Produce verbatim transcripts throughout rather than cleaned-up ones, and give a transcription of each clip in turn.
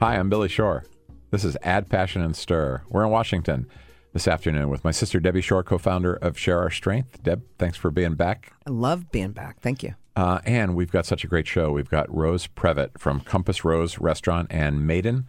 Hi, I'm Billy Shore. This is Ad Passion and Stir. We're in Washington this afternoon with my sister, Debbie Shore, co-founder of Share Our Strength. Deb, thanks for being back. I love being back. Thank you. Uh, and we've got such a great show. We've got Rose Prevett from Compass Rose Restaurant and Maydan,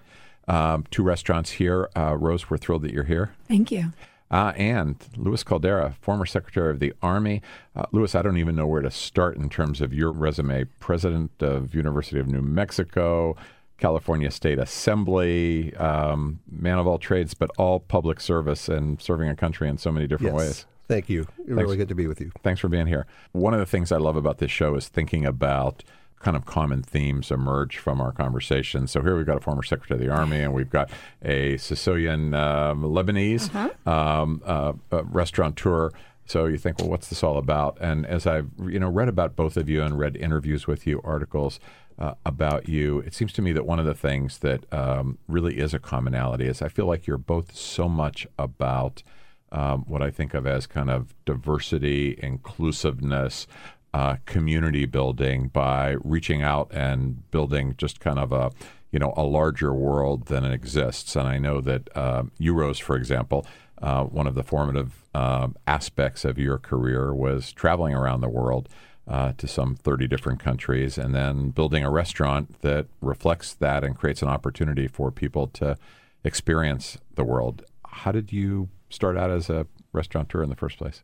um, two restaurants here. Uh, Rose, we're thrilled that you're here. Thank you. Uh, and Louis Caldera, former Secretary of the Army. Uh, Louis, I don't even know where to start in terms of your resume. President of University of New Mexico, California State Assembly, um, man of all trades, but all public service and serving a country in so many different yes. ways. Thank you. It's Thanks. Really good to be with you. Thanks for being here. One of the things I love about this show is thinking about kind of common themes emerge from our conversation. So here we've got a former Secretary of the Army, and we've got a Sicilian um, Lebanese uh-huh. um, uh, uh, restaurateur. So you think, well, what's this all about? And as I've you know read about both of you and read interviews with you, articles uh, about you, it seems to me that one of the things that um, really is a commonality is I feel like you're both so much about um, what I think of as kind of diversity, inclusiveness, Uh, community building by reaching out and building just kind of a, you know, a larger world than it exists. And I know that uh, you, Rose, for example, uh, one of the formative uh, aspects of your career was traveling around the world uh, to some thirty different countries and then building a restaurant that reflects that and creates an opportunity for people to experience the world. How did you start out as a restaurateur in the first place?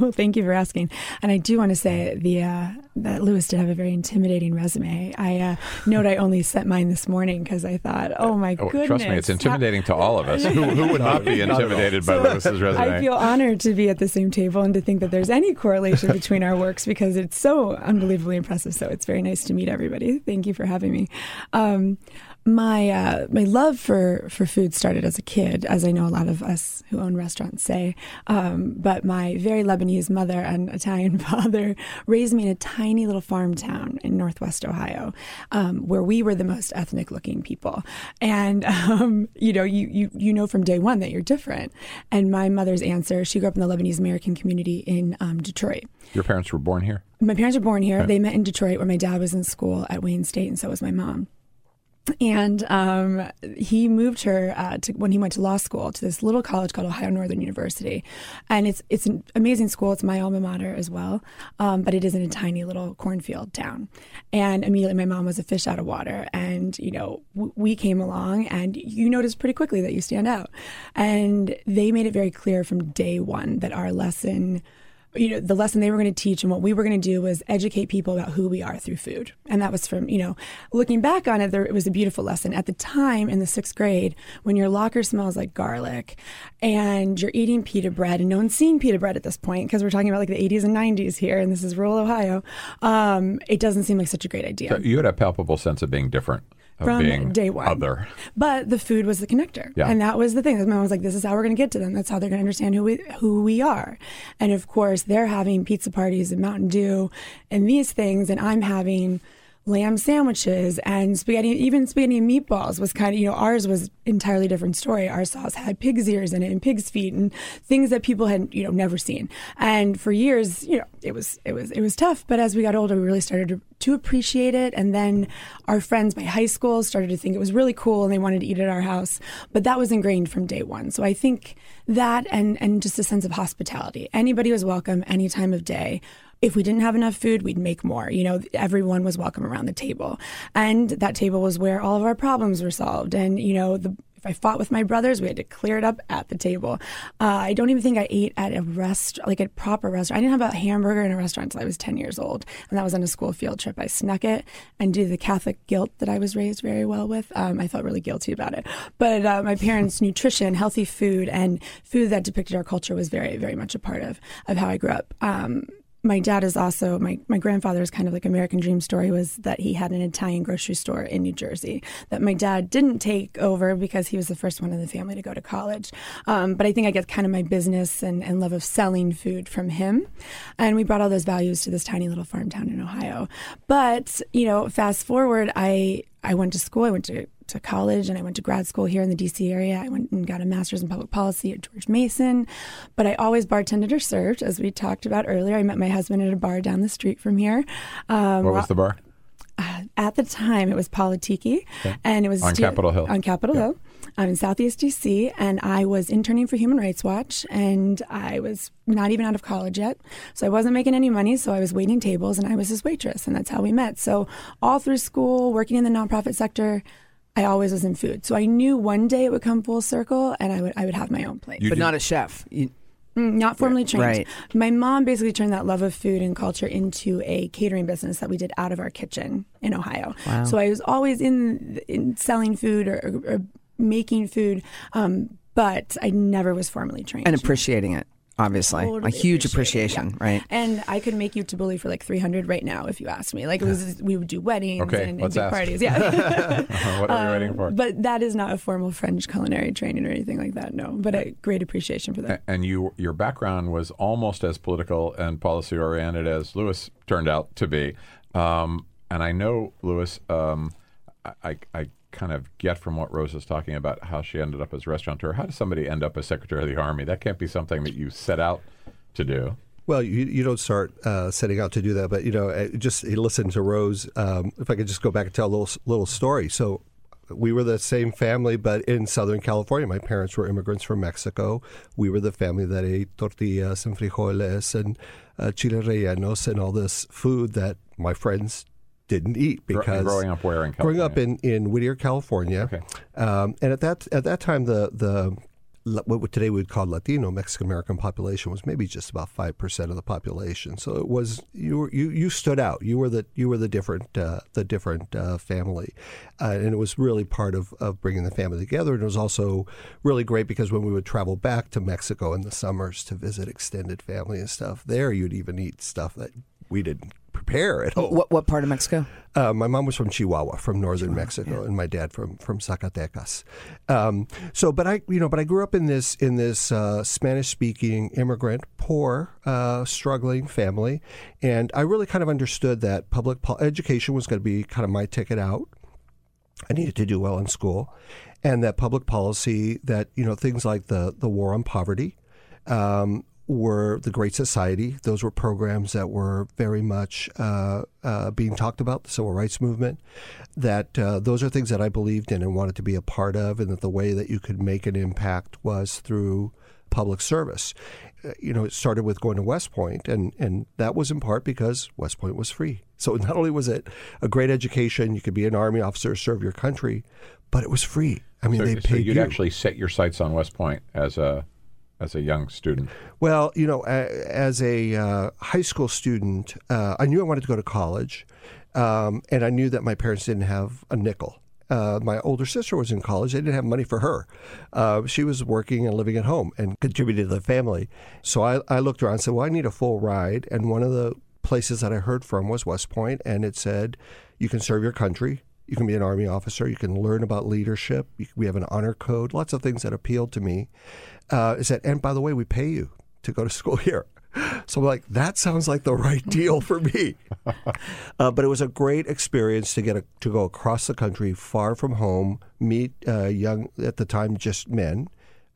Well, thank you for asking. And I do want to say the uh, that Louis did have a very intimidating resume. I uh, note I only sent mine this morning because I thought, oh my oh, goodness. Trust me, it's intimidating to all of us. Who, who would not be intimidated by so, Louis's resume? I feel honored to be at the same table and to think that there's any correlation between our works because it's so unbelievably impressive. So it's very nice to meet everybody. Thank you for having me. Um, my uh, my love for, for food started as a kid, as I know a lot of us who own restaurants say, um, but my very Lebanese mother and Italian father raised me in a tiny little farm town in Northwest Ohio, um, where we were the most ethnic looking people. And, um, you know, you, you, you know from day one that you're different. And my mother's answer, she grew up in the Lebanese American community in um, Detroit. Your parents were born here? My parents were born here. Right. They met in Detroit where my dad was in school at Wayne State, and so was my mom. And um, he moved her uh, to, when he went to law school to this little college called Ohio Northern University. And it's it's an amazing school. It's my alma mater as well. Um, but it is in a tiny little cornfield town. And immediately my mom was a fish out of water. And, you know, w- we came along and you notice pretty quickly that you stand out. And they made it very clear from day one that our lesson you know, the lesson they were going to teach and what we were going to do was educate people about who we are through food. And that was from, you know, looking back on it, there, it was a beautiful lesson. At the time in the sixth grade, when your locker smells like garlic and you're eating pita bread, and no one's seen pita bread at this point because we're talking about like the eighties and nineties here, and this is rural Ohio, um, it doesn't seem like such a great idea. So you had a palpable sense of being different. From day one. Other. But the food was the connector. Yeah. And that was the thing. My mom was like, this is how we're going to get to them. That's how they're going to understand who we, who we are. And of course, they're having pizza parties and Mountain Dew and these things. And I'm having lamb sandwiches and spaghetti, even spaghetti and meatballs was kind of, you know, ours was entirely different story. Our sauce had pig's ears in it and pig's feet and things that people had, you know, never seen. And for years, you know, it was, it was, it was tough. But as we got older, we really started to, to appreciate it. And then our friends by high school started to think it was really cool and they wanted to eat at our house. But that was ingrained from day one. So I think that and, and just a sense of hospitality. Anybody was welcome any time of day. If we didn't have enough food, we'd make more. You know, everyone was welcome around the table. And that table was where all of our problems were solved. And, you know, the, if I fought with my brothers, we had to clear it up at the table. Uh, I don't even think I ate at a restaurant, like a proper restaurant. I didn't have a hamburger in a restaurant until I was ten years old. And that was on a school field trip. I snuck it. And due to the Catholic guilt that I was raised very well with, um, I felt really guilty about it. But uh, my parents' nutrition, healthy food, and food that depicted our culture was very, very much a part of, of how I grew up. Um, My dad is also, my, my grandfather's kind of like American dream story was that he had an Italian grocery store in New Jersey that my dad didn't take over because he was the first one in the family to go to college. Um, but I think I get kind of my business and, and love of selling food from him. And we brought all those values to this tiny little farm town in Ohio. But, you know, fast forward, I, I went to school, I went to to college and I went to grad school here in the D C area. I went and got a master's in public policy at George Mason, but I always bartended or served, as we talked about earlier. I met my husband at a bar down the street from here. Um, what was the bar? uh, at the time, it was Politiki, okay. and it was on stu- Capitol Hill. On Capitol yeah. Hill, I'm in Southeast D C, and I was interning for Human Rights Watch, and I was not even out of college yet, so I wasn't making any money, so I was waiting tables, and I was his waitress, and that's how we met. So all through school, working in the nonprofit sector, I always was in food. So I knew one day it would come full circle, and I would I would have my own plate. You but do. Not a chef. You- Not formally trained. Right. My mom basically turned that love of food and culture into a catering business that we did out of our kitchen in Ohio. Wow. So I was always in, in selling food or, or making food, um, but I never was formally trained. And appreciating it, obviously. Totally a huge appreciation, yeah. right? And I could make you tabbouleh for like three hundred right now if you asked me. Like it was, we would do weddings okay, and, and big ask. parties. Yeah. What are we um, waiting for? But that is not a formal French culinary training or anything like that, no. But a great appreciation for that. And you, your background was almost as political and policy-oriented as Louis turned out to be. Um, and I know, Louis, um, I, I kind of get from what Rose is talking about how she ended up as a restaurateur. How does somebody end up as Secretary of the Army? That can't be something that you set out to do. Well, you you don't start uh, setting out to do that, but you know, just listen to Rose. Um, if I could just go back and tell a little little story. So we were the same family, but in Southern California. My parents were immigrants from Mexico. We were the family that ate tortillas and frijoles and uh, chile rellenos and all this food that my friends didn't eat because growing up where in California? Growing up in, in Whittier, California, okay. um, and at that at that time the the what today we would call Latino Mexican American population was maybe just about five percent of the population. So it was you were, you you stood out. You were the you were the different uh, the different uh, family, uh, and it was really part of, of bringing the family together. And it was also really great because when we would travel back to Mexico in the summers to visit extended family and stuff, there you'd even eat stuff that we didn't prepare at home. What, what part of Mexico? Uh, my mom was from Chihuahua, from northern Chihuahua, Mexico, yeah. and my dad from from Zacatecas. Um, so, but I, you know, but I grew up in this in this uh, Spanish-speaking immigrant, poor, uh, struggling family, and I really kind of understood that public po- education was going to be kind of my ticket out. I needed to do well in school, and that public policy, that you know, things like the the war on poverty. Um, were the Great Society. Those were programs that were very much uh, uh, being talked about, the Civil Rights Movement, that uh, those are things that I believed in and wanted to be a part of, and that the way that you could make an impact was through public service. Uh, you know, it started with going to West Point, and, and that was in part because West Point was free. So not only was it a great education, you could be an Army officer, serve your country, but it was free. I mean, so, they paid so you'd you. actually set your sights on West Point as a... As a young student? Well, you know, as a uh, high school student, uh, I knew I wanted to go to college, um, and I knew that my parents didn't have a nickel. Uh, my older sister was in college. They didn't have money for her. Uh, she was working and living at home and contributed to the family. So I, I looked around and said, well, I need a full ride. And one of the places that I heard from was West Point, and it said, you can serve your country. You can be an Army officer. You can learn about leadership. You, we have an honor code. Lots of things that appealed to me. Uh, is that, and by the way, we pay you to go to school here. So I'm like, that sounds like the right deal for me. Uh, but it was a great experience to get a, to go across the country, far from home, meet uh, young, at the time, just men.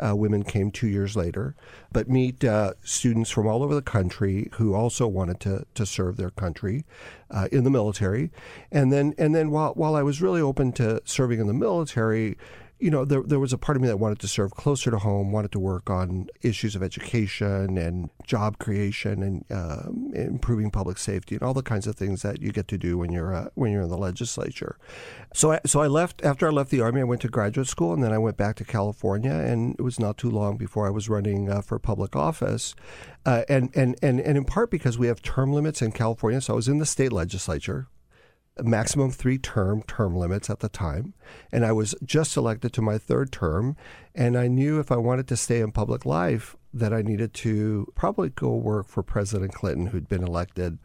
Uh, women came two years later, but meet uh, students from all over the country who also wanted to to serve their country uh, in the military. And then and then while while I was really open to serving in the military, you know, there there was a part of me that wanted to serve closer to home, wanted to work on issues of education and job creation and uh, improving public safety and all the kinds of things that you get to do when you're uh, when you're in the legislature. So I, so I left after I left the Army. I went to graduate school, and then I went back to California. And it was not too long before I was running uh, for public office, uh, and, and and and in part because we have term limits in California. So I was in the state legislature. Maximum three-term term limits at the time, and I was just elected to my third term, and I knew if I wanted to stay in public life that I needed to probably go work for President Clinton, who'd been elected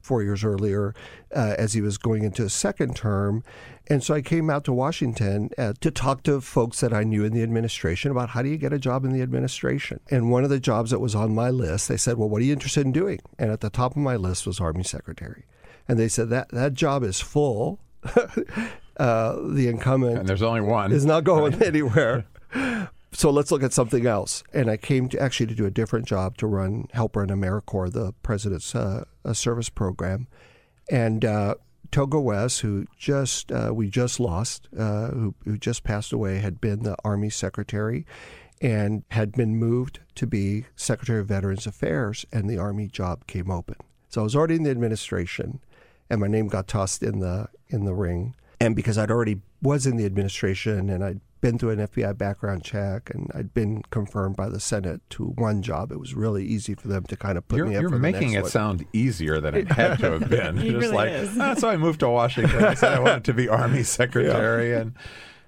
four years earlier uh, as he was going into his second term. And so I came out to Washington uh, to talk to folks that I knew in the administration about how do you get a job in the administration. And one of the jobs that was on my list, they said, well, what are you interested in doing? And at the top of my list was Army Secretary. And they said that that job is full. uh, the incumbent and there's only one is not going anywhere. So let's look at something else. And I came to actually to do a different job to run help run AmeriCorps, the president's uh, service program, and uh, Togowes, who just uh, we just lost, uh, who, who just passed away, had been the Army Secretary and had been moved to be Secretary of Veterans Affairs, and the Army job came open. So I was already in the administration, and my name got tossed in the in the ring. And because I'd already was in the administration, and I'd been through an F B I background check, and I'd been confirmed by the Senate to one job, it was really easy for them to kind of put you're, me up for the next one. You're making it sound easier than it had to have been. It just really like, is. Oh, so I moved to Washington. I said I wanted to be Army Secretary. Yeah. And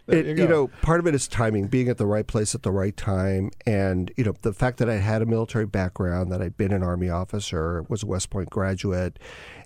there it, you, you know, part of it is timing, being at the right place at the right time. And, you know, the fact that I had a military background, that I'd been an Army officer, was a West Point graduate,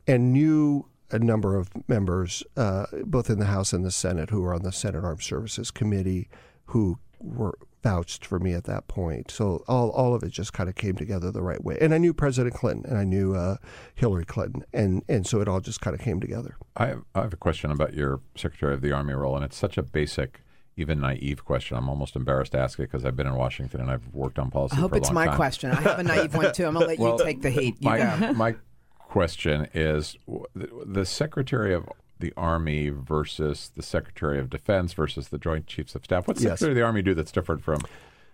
and knew a number of members, uh, both in the House and the Senate, who were on the Senate Armed Services Committee, who were vouched for me at that point. So all all of it just kind of came together the right way. And I knew President Clinton, and I knew uh, Hillary Clinton, and, and so it all just kind of came together. I have, I have a question about your Secretary of the Army role, and it's such a basic, even naive question. I'm almost embarrassed to ask it because I've been in Washington and I've worked on policy for a long time. I hope it's my time. question. I have a naive one, too. I'm going to let well, you take the heat. You my, go. my question is the Secretary of the Army versus the Secretary of Defense versus the Joint Chiefs of Staff. What does the Secretary of the Army do that's different from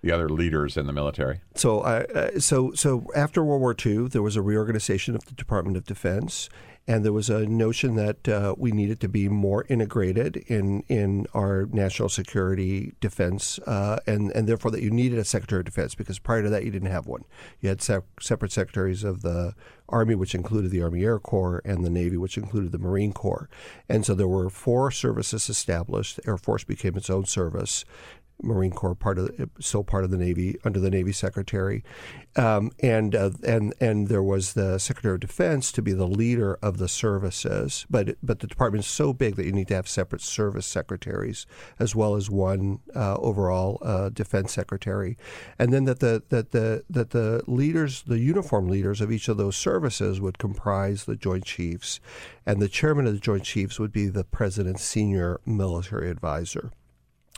the other leaders in the military? So, uh, so, so after World War Two, there was a reorganization of the Department of Defense, and there was a notion that uh, we needed to be more integrated in in our national security defense, uh, and and therefore that you needed a Secretary of Defense, because prior to that you didn't have one. You had se- separate secretaries of the Army, which included the Army Air Corps, and the Navy, which included the Marine Corps. And so there were four services established. The Air Force became its own service. Marine Corps, part of the, still part of the Navy, under the Navy Secretary, um, and uh, and and there was the Secretary of Defense to be the leader of the services. But but the department's so big that you need to have separate service secretaries as well as one uh, overall uh, defense secretary, and then that the that the that the leaders, the uniform leaders of each of those services, would comprise the Joint Chiefs, and the chairman of the Joint Chiefs would be the President's senior military advisor.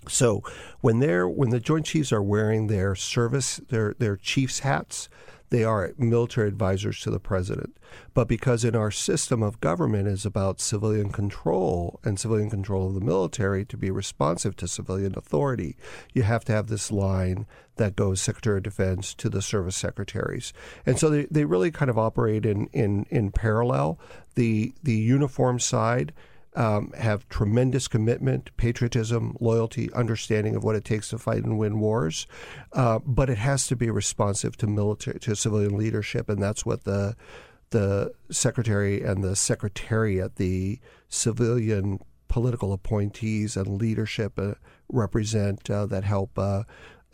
So when they're when the Joint Chiefs are wearing their service, their their chiefs hats, they are military advisors to the President. But because in our system of government is about civilian control and civilian control of the military to be responsive to civilian authority, you have to have this line that goes Secretary of Defense to the service secretaries. And so they, they really kind of operate in, in, in parallel. The the uniform side Um, have tremendous commitment, patriotism, loyalty, understanding of what it takes to fight and win wars, uh, but it has to be responsive to military, to civilian leadership, and that's what the the secretary and the secretariat, the civilian political appointees and leadership uh, represent uh, that help uh,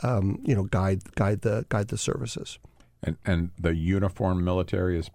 um, you know guide guide the guide the services. And and the uniform military is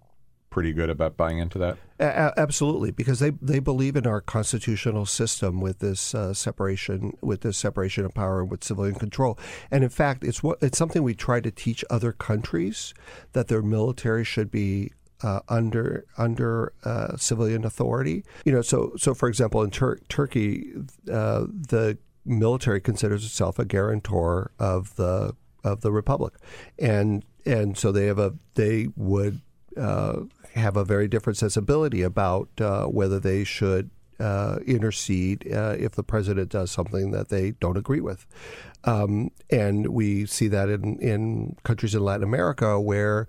pretty good about buying into that? A- absolutely, because they they believe in our constitutional system with this uh, separation, with this separation of power and with civilian control. And in fact, it's what it's something we try to teach other countries, that their military should be uh, under under uh, civilian authority. You know, so so for example, in Tur- Turkey, uh, the military considers itself a guarantor of the of the republic, and and so they have a they would. Uh, have a very different sensibility about uh, whether they should uh, intercede uh, if the president does something that they don't agree with. Um, and we see that in, in countries in Latin America where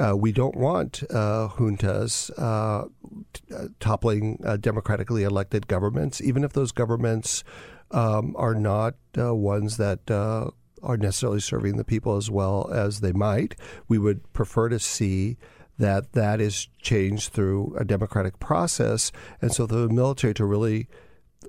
uh, we don't want uh, juntas uh, t- uh, toppling uh, democratically elected governments, even if those governments um, are not uh, ones that uh, are necessarily serving the people as well as they might. We would prefer to see that that is changed through a democratic process. And so the military to really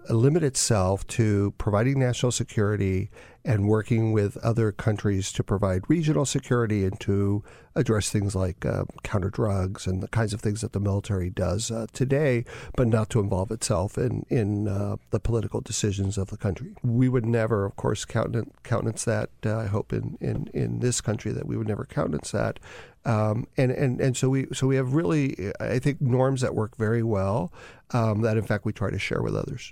limit itself to providing national security and working with other countries to provide regional security and to address things like uh, counter drugs and the kinds of things that the military does uh, today, but not to involve itself in, in uh, the political decisions of the country. We would never, of course, countenance, countenance that. Uh, I hope in, in, in this country that we would never countenance that. Um, and, and, and so we so we have really, I think, norms that work very well um, that, in fact, we try to share with others.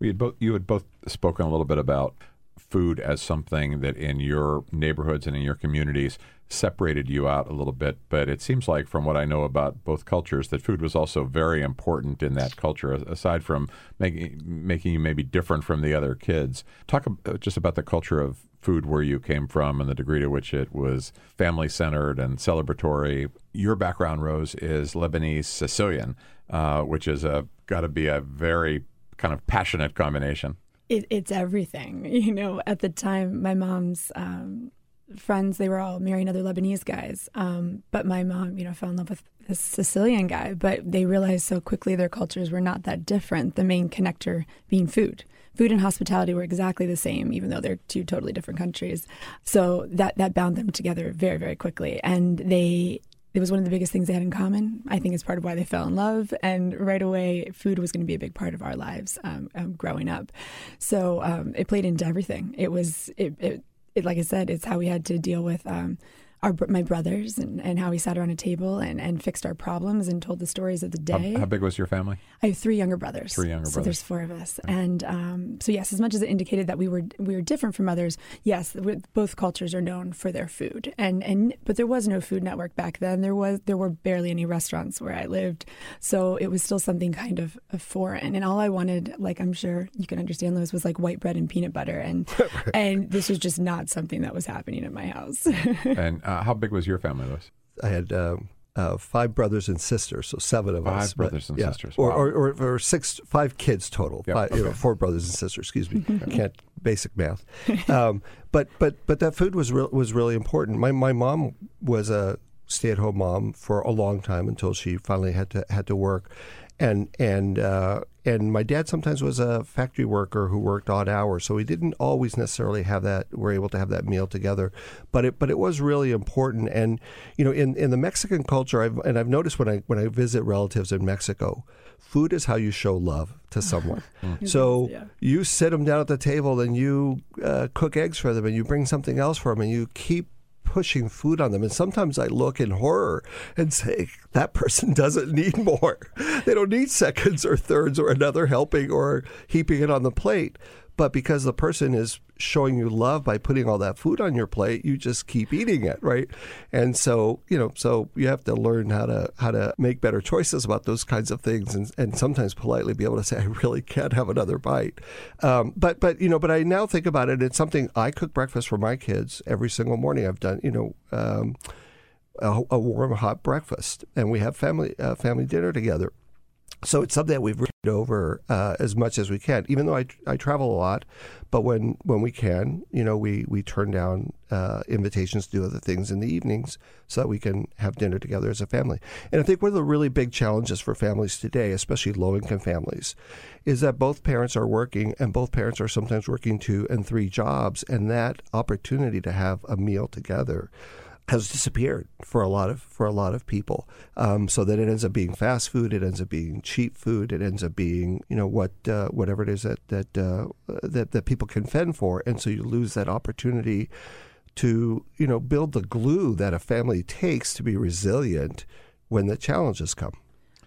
We had both, you had both spoken a little bit about food as something that in your neighborhoods and in your communities separated you out a little bit, but it seems like from what I know about both cultures that food was also very important in that culture, aside from making making you maybe different from the other kids. Talk just about the culture of food where you came from and the degree to which it was family-centered and celebratory. Your background, Rose, is Lebanese Sicilian, uh, which is a got to be a very kind of passionate combination. It, it's everything. You know, at the time, my mom's um, friends, they were all marrying other Lebanese guys. Um, but my mom, you know, fell in love with this Sicilian guy. But they realized so quickly their cultures were not that different, the main connector being food. Food and hospitality were exactly the same, even though they're two totally different countries. So that, that bound them together very, very quickly. And they... It was one of the biggest things they had in common. I think it's part of why they fell in love. And right away, food was going to be a big part of our lives um, um, growing up. So um, it played into everything. It was, it, it, it, like I said, it's how we had to deal with um, our my brothers and, and how we sat around a table and, and fixed our problems and told the stories of the day. How, how big was your family? I have three younger brothers. Three younger brothers. So there's four of us. Okay. And um, so yes, as much as it indicated that we were we were different from others, yes, both cultures are known for their food. And and but there was no food network back then. There was there were barely any restaurants where I lived, so it was still something kind of foreign. And all I wanted, like I'm sure you can understand, Louis, was like white bread and peanut butter. And and this was just not something that was happening at my house. and. Uh, Uh, how big was your family, Louis? I had uh, uh, five brothers and sisters, so seven of five us. Five brothers but, and yeah. sisters. Wow. Or, or, or, or six, five kids total. Yep. Five, okay. You know, four brothers and sisters, excuse me. Okay. Can't, basic math. Um, but, but but that food was re- was really important. My my mom was a stay-at-home mom for a long time until she finally had to had to work. And and uh, and my dad sometimes was a factory worker who worked odd hours, so we didn't always necessarily have that. We're able to have that meal together, but it but it was really important. And you know, in, in the Mexican culture, I've and I've noticed when I when I visit relatives in Mexico, food is how you show love to someone. Mm. So yeah. you sit them down at the table, and you uh, cook eggs for them, and you bring something else for them, and you keep pushing food on them. And sometimes I look in horror and say, that person doesn't need more. They don't need seconds or thirds or another helping or heaping it on the plate. But because the person is showing you love by putting all that food on your plate, you just keep eating it, right? And so, you know, so you have to learn how to how to make better choices about those kinds of things, and, and sometimes politely be able to say, I really can't have another bite. Um, but but you know, but I now think about it, it's something I cook breakfast for my kids every single morning. I've done, you know. Um, a, a warm, hot breakfast, and we have family uh, family dinner together. So it's something that we've read over uh, as much as we can, even though I, I travel a lot. But when, when we can, you know, we, we turn down uh, invitations to do other things in the evenings so that we can have dinner together as a family. And I think one of the really big challenges for families today, especially low-income families, is that both parents are working, and both parents are sometimes working two and three jobs, and that opportunity to have a meal together has disappeared for a lot of for a lot of people, um, so that it ends up being fast food, it ends up being cheap food, it ends up being you know what uh, whatever it is that that, uh, that that people can fend for, and so you lose that opportunity to you know build the glue that a family takes to be resilient when the challenges come.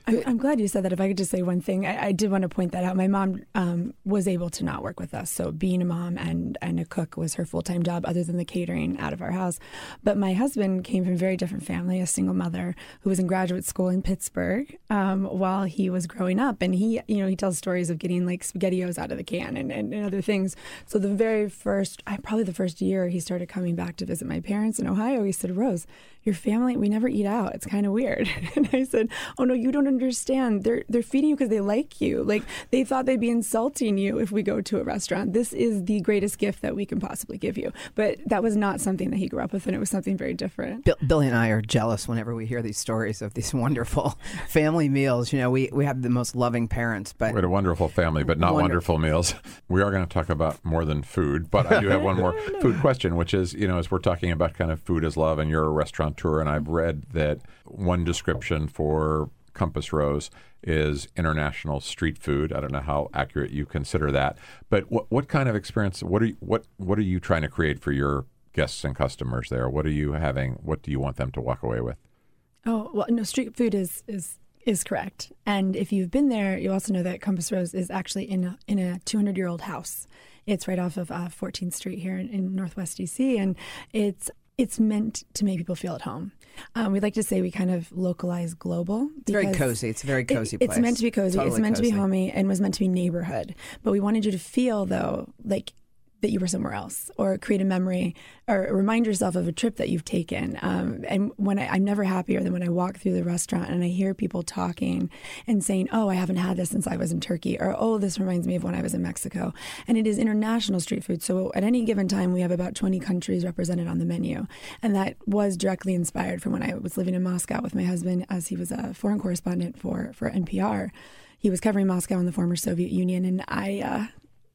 I'm, I'm glad you said that. If I could just say one thing, I, I did want to point that out. My mom um, was able to not work with us. So being a mom and, and a cook was her full-time job other than the catering out of our house. But my husband came from a very different family, a single mother who was in graduate school in Pittsburgh um, while he was growing up. And he, you know, he tells stories of getting like SpaghettiOs out of the can and, and, and other things. So the very first, probably the first year he started coming back to visit my parents in Ohio, he said, Rose, your family, we never eat out. It's kind of weird. And I said, oh, no, you don't understand. understand they're they're feeding you because they like you. Like, they thought they'd be insulting you if we go to a restaurant. This is the greatest gift that we can possibly give you. But that was not something that he grew up with, and it was something very different. Bill, Billy and I are jealous whenever we hear these stories of these wonderful family meals. You know, we, we have the most loving parents. But we had a wonderful family, but not wonderful, wonderful meals. We are going to talk about more than food, but I do have one more food question, which is, you know, as we're talking about kind of food as love, and you're a restaurateur, and I've read that one description for Compass Rose is international street food. I don't know how accurate you consider that, but what what kind of experience? What are you, what what are you trying to create for your guests and customers there? What are you having? What do you want them to walk away with? Oh well, no, street food is is is correct. And if you've been there, you also know that Compass Rose is actually in a, in a two hundred year old house. It's right off of uh, fourteenth Street here in, in Northwest D C, and it's it's meant to make people feel at home. Um, we'd like to say we kind of localize global. It's very cozy. It's a very cozy it, place. It's meant to be cozy. Totally it's meant cozy. to be homey and was meant to be neighborhood. But we wanted you to feel, though, like that you were somewhere else, or create a memory or remind yourself of a trip that you've taken. Um, and when I, I'm never happier than when I walk through the restaurant and I hear people talking and saying, oh, I haven't had this since I was in Turkey, or oh, this reminds me of when I was in Mexico. And it is international street food. So at any given time, we have about twenty countries represented on the menu. And that was directly inspired from when I was living in Moscow with my husband, as he was a foreign correspondent for, for N P R. He was covering Moscow and the former Soviet Union. And I... Uh,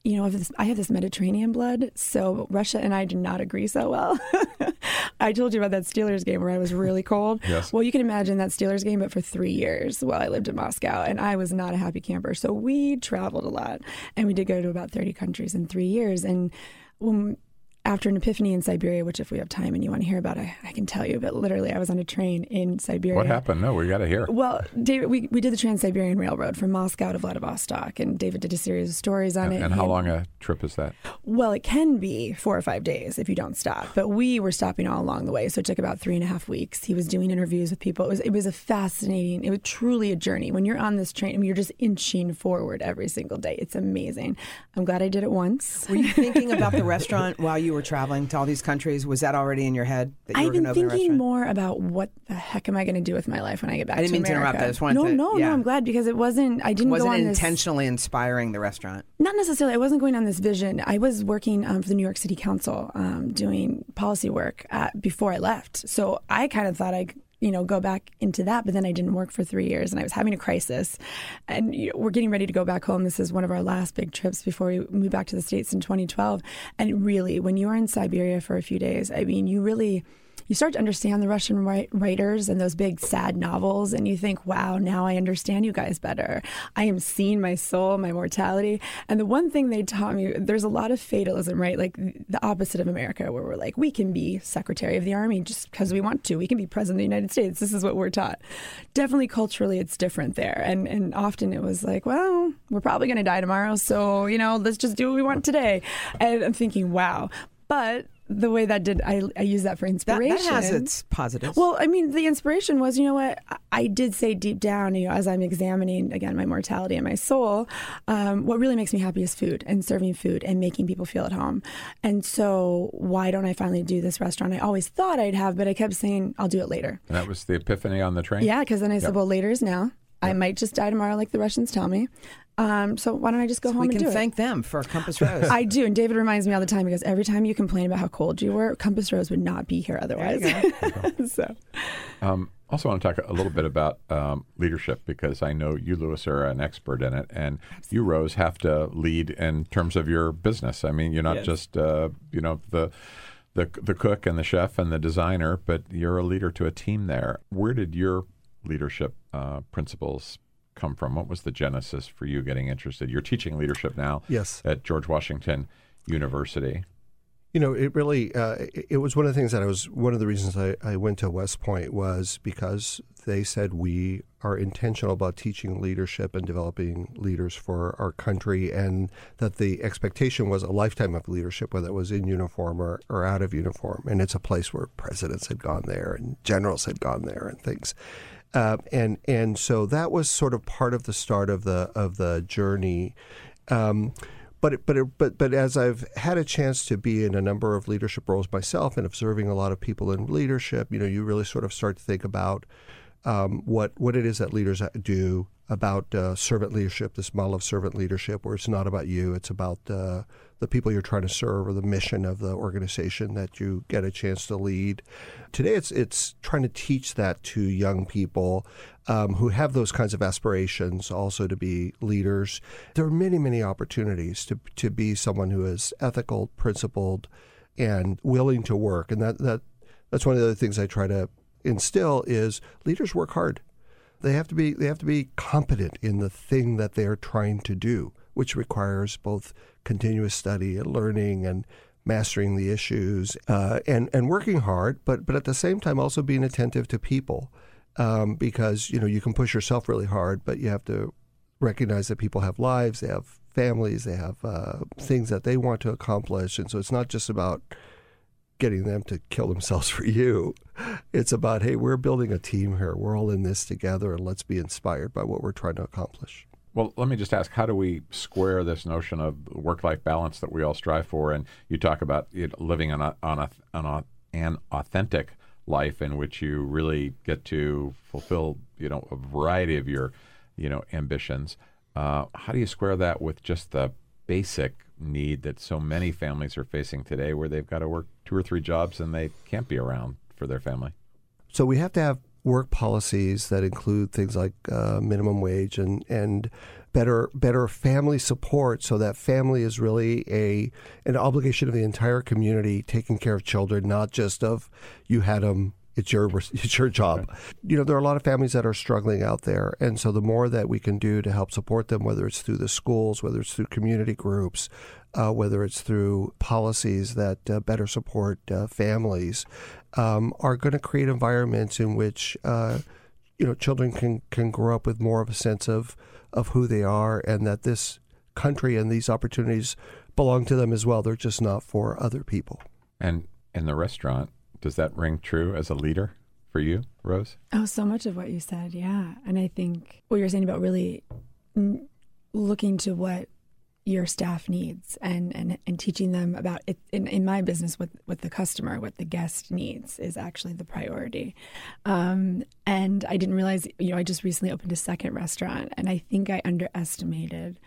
You know, I have this Mediterranean blood, so Russia and I did not agree so well. I told you about that Steelers game where I was really cold. Yes. Well, you can imagine that Steelers game, but for three years while I lived in Moscow, and I was not a happy camper. So we traveled a lot, and we did go to about thirty countries in three years. And when, after an epiphany in Siberia, which if we have time and you want to hear about, I, I can tell you, but literally I was on a train in Siberia. What happened? No, we got to hear. Well, David, we, we did the Trans-Siberian Railroad from Moscow to Vladivostok, and David did a series of stories on and, it. And how had, long a trip is that? Well, it can be four or five days if you don't stop, but we were stopping all along the way, so it took about three and a half weeks. He was doing interviews with people. It was, it was a fascinating, it was truly a journey. When you're on this train, I mean, you're just inching forward every single day. It's amazing. I'm glad I did it once. Were you thinking about the restaurant while you were traveling to all these countries? Was that already in your head? That you I've were been thinking more about what the heck am I going to do with my life when I get back to America. I didn't mean America. to interrupt. I just wanted no, to, no, yeah. no. I'm glad because it wasn't. I didn't. Wasn't go on intentionally this, inspiring the restaurant. Not necessarily. I wasn't going on this vision. I was working um, for the New York City Council, um, doing policy work uh, before I left. So I kind of thought I. you know, go back into that. But then I didn't work for three years and I was having a crisis, and you know, we're getting ready to go back home. This is one of our last big trips before we move back to the States in twenty twelve. And really, when you are in Siberia for a few days, I mean, you really, you start to understand the Russian writers and those big sad novels. And you think, wow, now I understand you guys better. I am seeing my soul, my mortality. And the one thing they taught me, there's a lot of fatalism, right? Like the opposite of America, where we're like, we can be Secretary of the Army just because we want to. We can be President of the United States. This is what we're taught. Definitely culturally, it's different there. And, and often it was like, well, we're probably going to die tomorrow. So, you know, let's just do what we want today. And I'm thinking, wow. But the way that did, I, I use that for inspiration. That, that has its positives. Well, I mean, the inspiration was, you know what, I, I did say deep down, you know, as I'm examining, again, my mortality and my soul, um, what really makes me happy is food and serving food and making people feel at home. And so why don't I finally do this restaurant I always thought I'd have, but I kept saying, I'll do it later. And that was the epiphany on the train? Yeah, because then I yep. said, well, later is now. Yep. I might just die tomorrow like the Russians tell me. Um, so why don't I just go so home and do it? We can thank them for Compass Rose. I do. And David reminds me all the time. He goes, every time you complain about how cold you were, Compass Rose would not be here otherwise. so, um, also want to talk a little bit about um, leadership, because I know you, Louis, are an expert in it. And Absolutely. you, Rose, have to lead in terms of your business. I mean, you're not yes. just, uh, you know, the... The, the cook and the chef and the designer, but you're a leader to a team there. Where did your leadership uh, principles come from? What was the genesis for you getting interested? You're teaching leadership now yes. at George Washington University. You know, it really, uh, it, it was one of the things that I was, one of the reasons I, I went to West Point was because they said we are intentional about teaching leadership and developing leaders for our country, and that the expectation was a lifetime of leadership, whether it was in uniform or, or out of uniform. And it's a place where presidents had gone there and generals had gone there and things. Uh, and and so that was sort of part of the start of the of the journey. Um But it, but it, but but as I've had a chance to be in a number of leadership roles myself and observing a lot of people in leadership, you know, you really sort of start to think about um, what what it is that leaders do about uh, servant leadership, this model of servant leadership, where it's not about you, it's about uh, the people you're trying to serve or the mission of the organization that you get a chance to lead. Today, it's it's trying to teach that to young people um, who have those kinds of aspirations also to be leaders. There are many, many opportunities to to be someone who is ethical, principled, and willing to work. And that that that's one of the other things I try to instill is leaders work hard. They have to be they have to be competent in the thing that they are trying to do, which requires both continuous study and learning and mastering the issues uh, and and working hard, but but at the same time also being attentive to people, um, because you know you can push yourself really hard, but you have to recognize that people have lives, they have families, they have uh, things that they want to accomplish, and so it's not just about getting them to kill themselves for you. It's about, hey, we're building a team here. We're all in this together, and let's be inspired by what we're trying to accomplish. Well, let me just ask, how do we square this notion of work-life balance that we all strive for? And you talk about it, living on, a, on, a, on a, an authentic life in which you really get to fulfill, you know, a variety of your, you know, ambitions. Uh, how do you square that with just the basic need that so many families are facing today, where they've got to work two or three jobs and they can't be around for their family? So we have to have work policies that include things like uh, minimum wage and and better better family support, so that family is really a an obligation of the entire community taking care of children, not just of you had them, it's your it's your job. Right. You know, there are a lot of families that are struggling out there, and so the more that we can do to help support them, whether it's through the schools, whether it's through community groups, Uh, whether it's through policies that uh, better support uh, families, um, are going to create environments in which uh, you know children can, can grow up with more of a sense of, of who they are, and that this country and these opportunities belong to them as well. They're just not for other people. And in the restaurant, does that ring true as a leader for you, Rose? Oh, so much of what you said, yeah. And I think what you're saying about really looking to what your staff needs and, and, and teaching them about it in, in my business with, with the customer, what the guest needs is actually the priority. Um, and I didn't realize, you know, I just recently opened a second restaurant, and I think I underestimated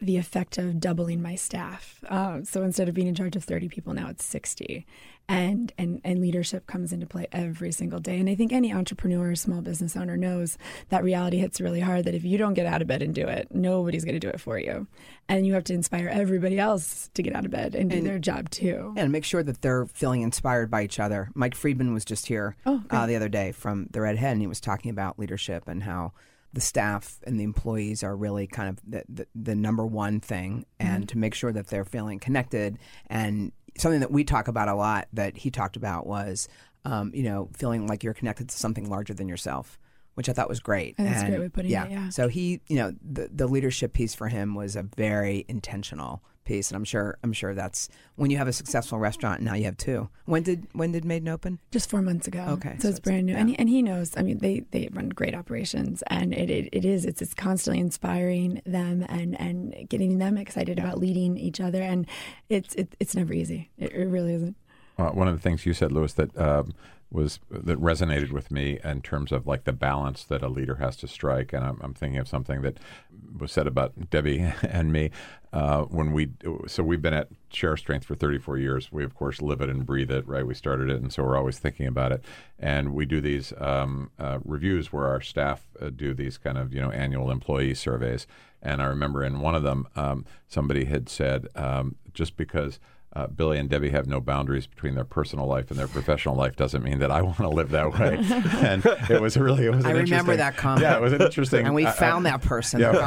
the effect of doubling my staff. Um, so instead of being in charge of thirty people, now it's sixty. And, and and leadership comes into play every single day. And I think any entrepreneur or small business owner knows that reality hits really hard, that if you don't get out of bed and do it, nobody's going to do it for you. And you have to inspire everybody else to get out of bed and do and, their job too. And make sure that they're feeling inspired by each other. Mike Friedman was just here oh, uh, the other day from the Red Head, and he was talking about leadership and how the staff and the employees are really kind of the, the, the number one thing, and mm-hmm. to make sure that they're feeling connected. And something that we talk about a lot that he talked about was, um, you know, feeling like you're connected to something larger than yourself, which I thought was great. And that's a great way of putting yeah. it, yeah. So he, you know, the, the leadership piece for him was a very intentional piece, and I'm sure I'm sure that's when you have a successful restaurant. Now you have two. When did when did Maydan open? Just four months ago. Okay, so, so it's, it's brand new. Yeah. And he, and he knows. I mean, they, they run great operations, and it it, it is it's, it's constantly inspiring them and, and getting them excited yeah. about leading each other. And it's it, it's never easy. It, it really isn't. Uh, one of the things you said, Louis, that um, was that resonated with me in terms of like the balance that a leader has to strike, and I'm, I'm thinking of something that was said about Debbie and me. Uh, when we, so we've been at Share Our Strength for thirty-four years. We, of course, live it and breathe it, right? We started it, and so we're always thinking about it. And we do these um, uh, reviews where our staff uh, do these kind of, you know, annual employee surveys. And I remember in one of them, um, somebody had said, um, just because Uh, Billy and Debbie have no boundaries between their personal life and their professional life doesn't mean that I want to live that way. And it was really, it was. I an remember that comment. Yeah, it was an interesting. And we I, found I, that person. Yeah,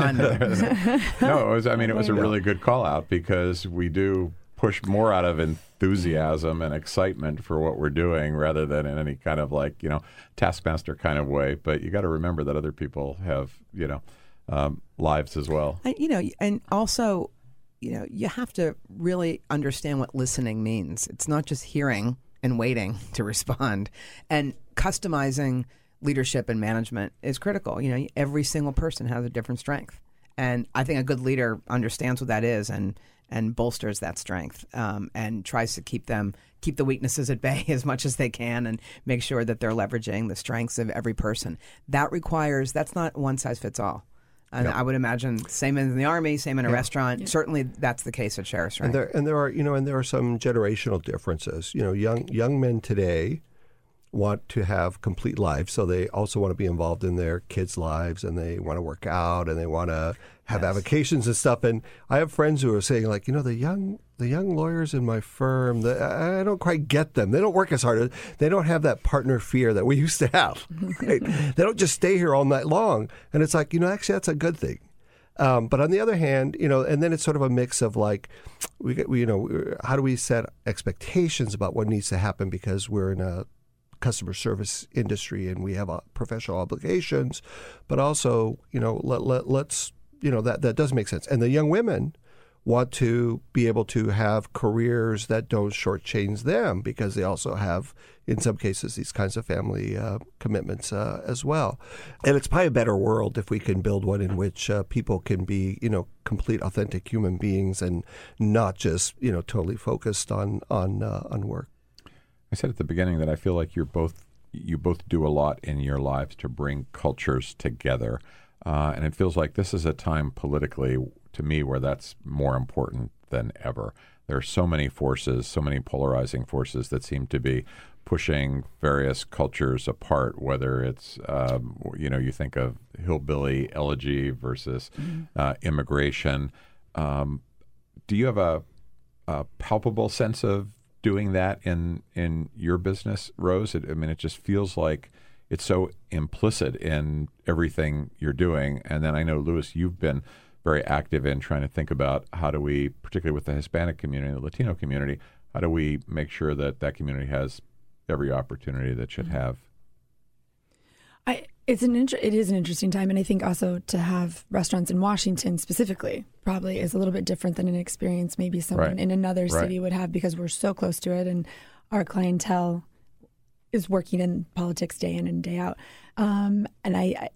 no, it was. I mean, it was a really good call out, because we do push more out of enthusiasm and excitement for what we're doing rather than in any kind of like you know taskmaster kind of way. But you got to remember that other people have you know um, lives as well. And, you know, and also. You know, you have to really understand what listening means. It's not just hearing and waiting to respond. And customizing leadership and management is critical. You know, every single person has a different strength. And I think a good leader understands what that is and and bolsters that strength um, and tries to keep them, keep the weaknesses at bay as much as they can, and make sure that they're leveraging the strengths of every person. That requires, that's not one size fits all. And yep. I would imagine same in the Army, same in a yeah. restaurant. Yeah. Certainly, that's the case at Share Our Strength. And there, and there are, you know, and there are some generational differences. You know, young young men today want to have complete lives, so they also want to be involved in their kids' lives, and they want to work out, and they want to have yes. avocations and stuff. And I have friends who are saying, like, you know, the young the young lawyers in my firm, the, I don't quite get them. They don't work as hard. They don't have that partner fear that we used to have. Right? They don't just stay here all night long. And it's like, you know, actually, that's a good thing. Um, but on the other hand, you know, and then it's sort of a mix of like, we, get, we you know, how do we set expectations about what needs to happen, because we're in a customer service industry and we have uh, professional obligations, but also, you know, let, let, let's, you know, that, that does make sense. And the young women want to be able to have careers that don't shortchange them, because they also have, in some cases, these kinds of family uh, commitments uh, as well. And it's probably a better world if we can build one in which uh, people can be, you know, complete, authentic human beings and not just, you know, totally focused on on uh, on work. I said at the beginning that I feel like you're both you both do a lot in your lives to bring cultures together, uh, and it feels like this is a time politically, to me, where that's more important than ever. There are so many forces, so many polarizing forces that seem to be pushing various cultures apart, whether it's, um, you know, you think of hillbilly elegy versus uh, immigration. Um, do you have a, a palpable sense of doing that in, in your business, Rose? It, I mean, it just feels like it's so implicit in everything you're doing. And then I know, Louis, you've been very active in trying to think about how do we, particularly with the Hispanic community, the Latino community, how do we make sure that that community has every opportunity that should have? I it's an inter- it is an interesting time, and I think also to have restaurants in Washington specifically probably is a little bit different than an experience maybe someone right. in another right. city would have, because we're so close to it, and our clientele is working in politics day in and day out. Um, and I. I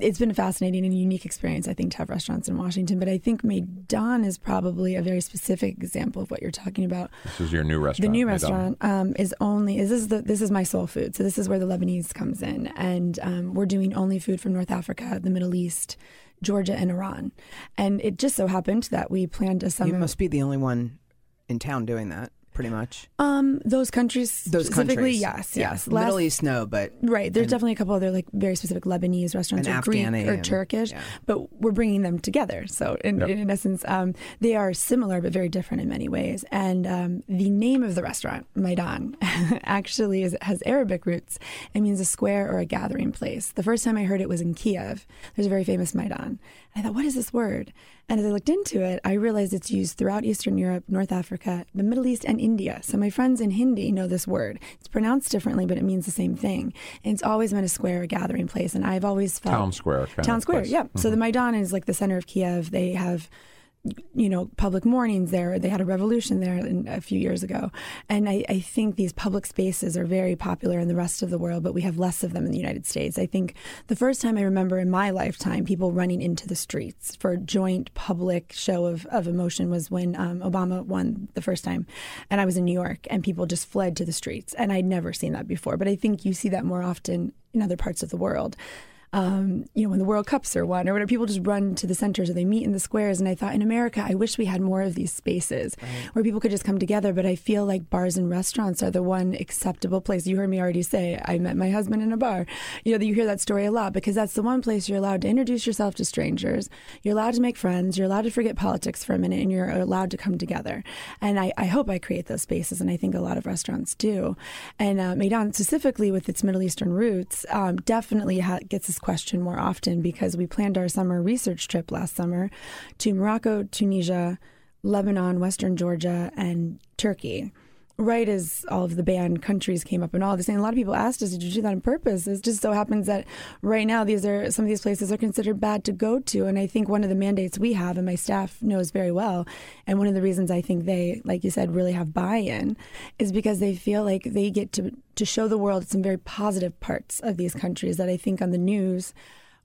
It's been a fascinating and unique experience, I think, to have restaurants in Washington. But I think Maydan is probably a very specific example of what you're talking about. This is your new restaurant. The new restaurant um, is only is this is the this is my soul food. So this is where the Lebanese comes in, and um, we're doing only food from North Africa, the Middle East, Georgia, and Iran. And it just so happened that we planned a summer. You must be the only one in town doing that. Pretty much. Um, those countries those specifically, countries. yes, yeah. yes. Last, Middle East, no, but... Right, there's and, definitely a couple other like very specific Lebanese restaurants or Afghani Greek or and, Turkish, yeah. but we're bringing them together. So in, yep. in, in essence, um, they are similar but very different in many ways. And um, the name of the restaurant, Maydan, actually is, has Arabic roots. It means a square or a gathering place. The first time I heard it was in Kiev. There's a very famous Maydan. I thought, what is this word? And as I looked into it, I realized it's used throughout Eastern Europe, North Africa, the Middle East, and India. So my friends in Hindi know this word. It's pronounced differently, but it means the same thing. And it's always meant a square, a gathering place. And I've always felt... Town square. Kind town of square, place. yeah. Mm-hmm. So the Maidan is like the center of Kiev. They have, you know, public mournings there. They had a revolution there in, a few years ago. And I, I think these public spaces are very popular in the rest of the world, but we have less of them in the United States. I think the first time I remember in my lifetime people running into the streets for a joint public show of, of emotion was when um, Obama won the first time. And I was in New York, and people just fled to the streets. And I'd never seen that before. But I think you see that more often in other parts of the world. Um, you know, when the World Cups are won or whatever, people just run to the centers or they meet in the squares. And I thought, in America, I wish we had more of these spaces right. where people could just come together. But I feel like bars and restaurants are the one acceptable place. You heard me already say, I met my husband in a bar. You know, you hear that story a lot because that's the one place you're allowed to introduce yourself to strangers. You're allowed to make friends. You're allowed to forget politics for a minute, and you're allowed to come together. And I, I hope I create those spaces. And I think a lot of restaurants do. And uh, Maydan, specifically with its Middle Eastern roots, um, definitely ha- gets us question more often, because we planned our summer research trip last summer to Morocco, Tunisia, Lebanon, Western Georgia, and Turkey. Right as all of the banned countries came up and all this, and a lot of people asked us, did you do that on purpose? It just so happens that right now these are some of these places are considered bad to go to, and I think one of the mandates we have, and my staff knows very well, and one of the reasons I think they, like you said, really have buy-in, is because they feel like they get to to show the world some very positive parts of these countries that I think on the news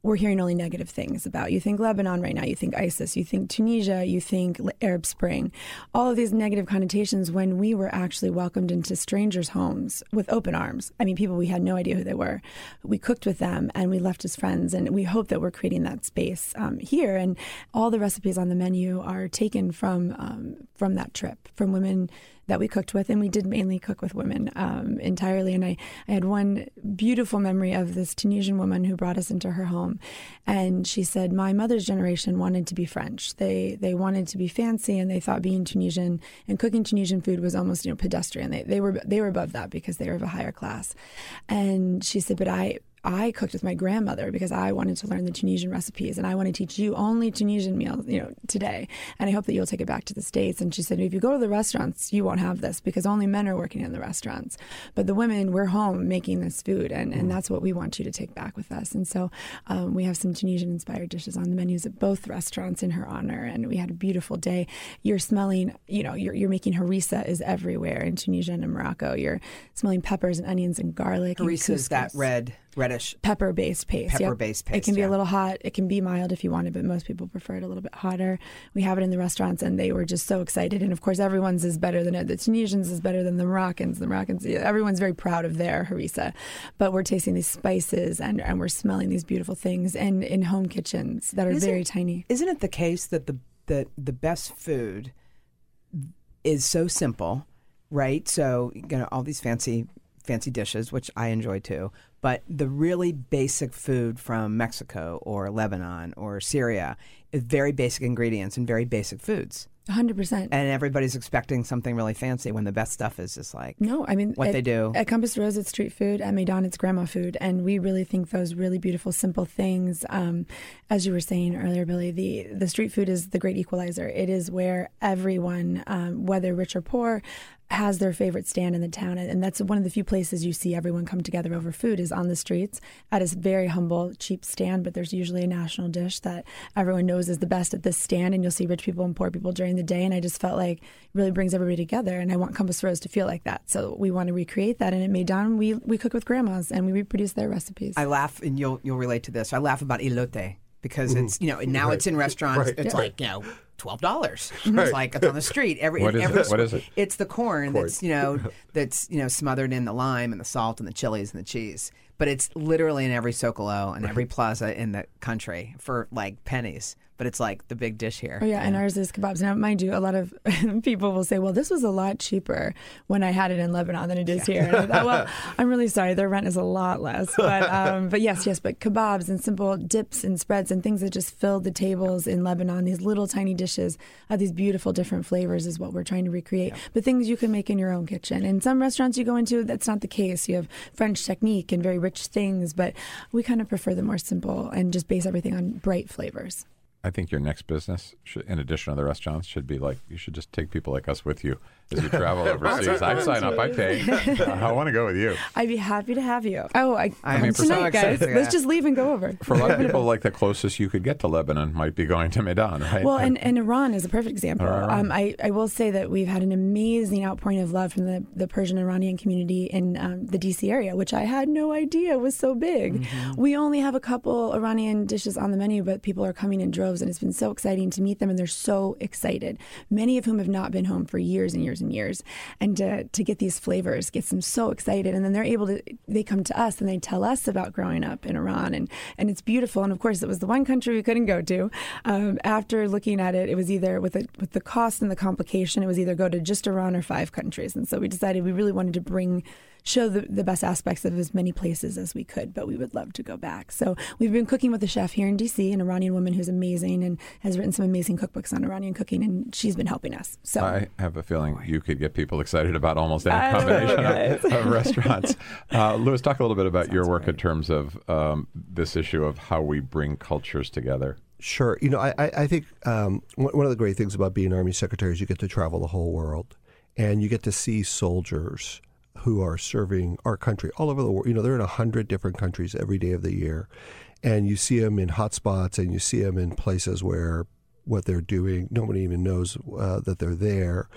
we're hearing only negative things about. You think Lebanon right now, you think ISIS, you think Tunisia, you think Arab Spring. All of these negative connotations, when we were actually welcomed into strangers' homes with open arms. I mean, people we had no idea who they were. We cooked with them and we left as friends, and we hope that we're creating that space um, here. And all the recipes on the menu are taken from um, from that trip, from women that we cooked with, and we did mainly cook with women um, entirely. And I, I had one beautiful memory of this Tunisian woman who brought us into her home, and she said, my mother's generation wanted to be French. They they wanted to be fancy, and they thought being Tunisian and cooking Tunisian food was almost, you know, pedestrian. They they were they were above that because they were of a higher class. And she said, but I I cooked with my grandmother because I wanted to learn the Tunisian recipes, and I want to teach you only Tunisian meals, you know, today. And I hope that you'll take it back to the States. And she said, if you go to the restaurants, you won't have this because only men are working in the restaurants. But the women, we're home making this food, and, and that's what we want you to take back with us. And so um, we have some Tunisian-inspired dishes on the menus at both restaurants in her honor. And we had a beautiful day. You're smelling, you know, you're, you're making harissa is everywhere in Tunisia and in Morocco. You're smelling peppers and onions and garlic. Harissa is that red, red. Pepper-based paste. Pepper-based yep. paste. It can be yeah. a little hot. It can be mild if you want it, but most people prefer it a little bit hotter. We have it in the restaurants, and they were just so excited. And, of course, everyone's is better than it. The Tunisians is better than the Moroccans. The Moroccans, everyone's very proud of their harissa. But we're tasting these spices, and, and we're smelling these beautiful things and in home kitchens that are isn't, very tiny. Isn't it the case that the, the, the best food is so simple, right? So, you know, all these fancy fancy dishes, which I enjoy too, but the really basic food from Mexico or Lebanon or Syria is very basic ingredients and very basic foods. one hundred percent. And everybody's expecting something really fancy when the best stuff is just like no, I mean, what at, they do. At Compass Rose, it's street food. At Maydan, it's grandma food. And we really think those really beautiful, simple things. Um, as you were saying earlier, Billy, the, the street food is the great equalizer. It is where everyone, um, whether rich or poor, has their favorite stand in the town. And that's one of the few places you see everyone come together over food is on the streets at a very humble, cheap stand. But there's usually a national dish that everyone knows is the best at this stand. And you'll see rich people and poor people during the day. And I just felt like it really brings everybody together. And I want Compass Rose to feel like that. So we want to recreate that. And at Maydan, we, we cook with grandmas and we reproduce their recipes. I laugh, and you'll you'll relate to this. I laugh about elote because mm-hmm. it's, you know, now right. it's in restaurants. Right. It's yeah. like, you know, twelve dollars. Right. It's like it's on the street. Every, what, is every it? Street. What is it? It's the corn, corn. that's you know that's you know smothered in the lime and the salt and the chilies and the cheese. But it's literally in every Socolo and right. every plaza in the country for like pennies. But it's like the big dish here. Oh, yeah, yeah. And ours is kebabs. Now, mind you, a lot of people will say, well, this was a lot cheaper when I had it in Lebanon than it is yeah. here. And I thought, well, I'm really sorry. Their rent is a lot less. But um, but yes, yes, but kebabs and simple dips and spreads and things that just filled the tables in Lebanon, these little tiny dishes of these beautiful different flavors is what we're trying to recreate. Yeah. But things you can make in your own kitchen. And some restaurants you go into, that's not the case. You have French technique and very rich things. But we kind of prefer the more simple and just base everything on bright flavors. I think your next business, should, in addition to the restaurants, should be like, you should just take people like us with you as you travel overseas. I'd sign up. I pay. I want to go with you. I'd be happy to have you. Oh, I, I mean, tonight, so guys. To let's just leave and go over. For a lot of people, like the closest you could get to Lebanon might be going to Maydan, right? Well, and, and Iran is a perfect example. Um, I, I will say that we've had an amazing outpouring of love from the, the Persian-Iranian community in um, the D C area, which I had no idea was so big. Mm-hmm. We only have a couple Iranian dishes on the menu, but people are coming in droves. And it's been so exciting to meet them, and they're so excited, many of whom have not been home for years and years and years, and to, to get these flavors gets them so excited. And then they're able to, they come to us and they tell us about growing up in Iran, and, and it's beautiful. And of course, it was the one country we couldn't go to. Um, after looking at it, it was either with the, with the cost and the complication, it was either go to just Iran or five countries. And so we decided we really wanted to bring show the, the best aspects of as many places as we could, but we would love to go back. So we've been cooking with a chef here in D C, an Iranian woman who's amazing and has written some amazing cookbooks on Iranian cooking, and she's been helping us. So I have a feeling you could get people excited about almost any combination of, of restaurants. Uh, Louis, talk a little bit about Sounds your work great. in terms of um, this issue of how we bring cultures together. Sure. You know, I, I think um, one of the great things about being Army Secretary is you get to travel the whole world, and you get to see soldiers who are serving our country all over the world. You know, they're in one hundred different countries every day of the year. And you see them in hot spots, and you see them in places where what they're doing, nobody even knows uh, that they're there.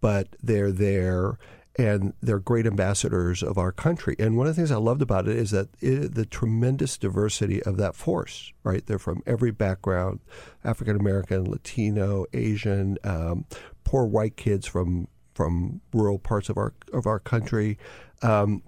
But they're there, and they're great ambassadors of our country. And one of the things I loved about it is that it, the tremendous diversity of that force, right? They're from every background, African-American, Latino, Asian, um, poor white kids from from rural parts of our of our country, um,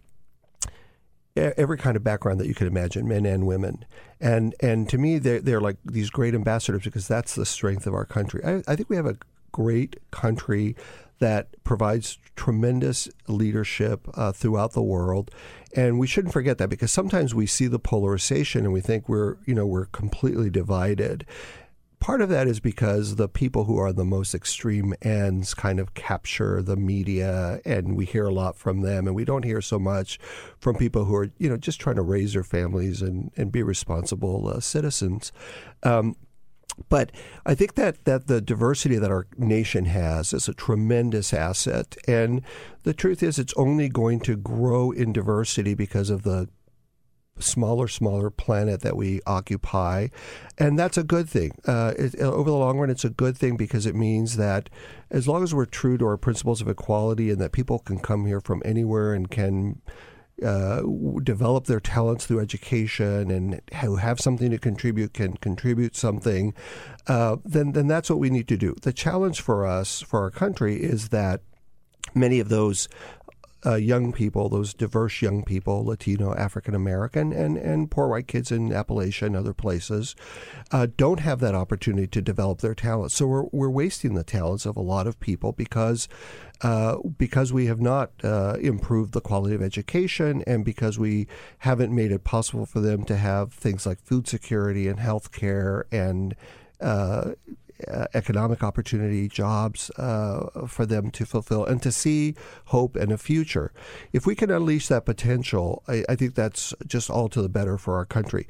every kind of background that you could imagine, men and women. And and to me, they're, they're like these great ambassadors because that's the strength of our country. I, I think we have a great country that provides tremendous leadership uh, throughout the world. And we shouldn't forget that, because sometimes we see the polarization and we think we're, you know, we're completely divided. Part of that is because the people who are the most extreme ends kind of capture the media, and we hear a lot from them, and we don't hear so much from people who are, you know, just trying to raise their families and, and be responsible uh, citizens. Um, but I think that, that the diversity that our nation has is a tremendous asset, and the truth is it's only going to grow in diversity because of the smaller, smaller planet that we occupy. And that's a good thing. Uh, it, over the long run, it's a good thing because it means that as long as we're true to our principles of equality and that people can come here from anywhere and can uh, develop their talents through education and who have something to contribute can contribute something, uh, then, then that's what we need to do. The challenge for us, for our country, is that many of those Uh, young people, those diverse young people, Latino, African American, and, and poor white kids in Appalachia and other places, uh, don't have that opportunity to develop their talents. So we're we're wasting the talents of a lot of people because uh, because we have not uh, improved the quality of education, and because we haven't made it possible for them to have things like food security and health care and uh, Uh, economic opportunity, jobs uh, for them to fulfill and to see hope and a future. If we can unleash that potential, I, I think that's just all to the better for our country.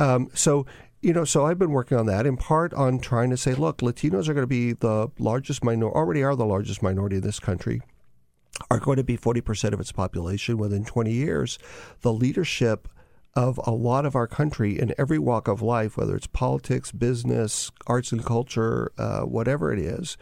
Um, so, you know, so I've been working on that in part on trying to say, look, Latinos are going to be the largest minority, already are the largest minority in this country, are going to be forty percent of its population within twenty years. The leadership of a lot of our country in every walk of life, whether it's politics, business, arts and culture, uh, whatever it is,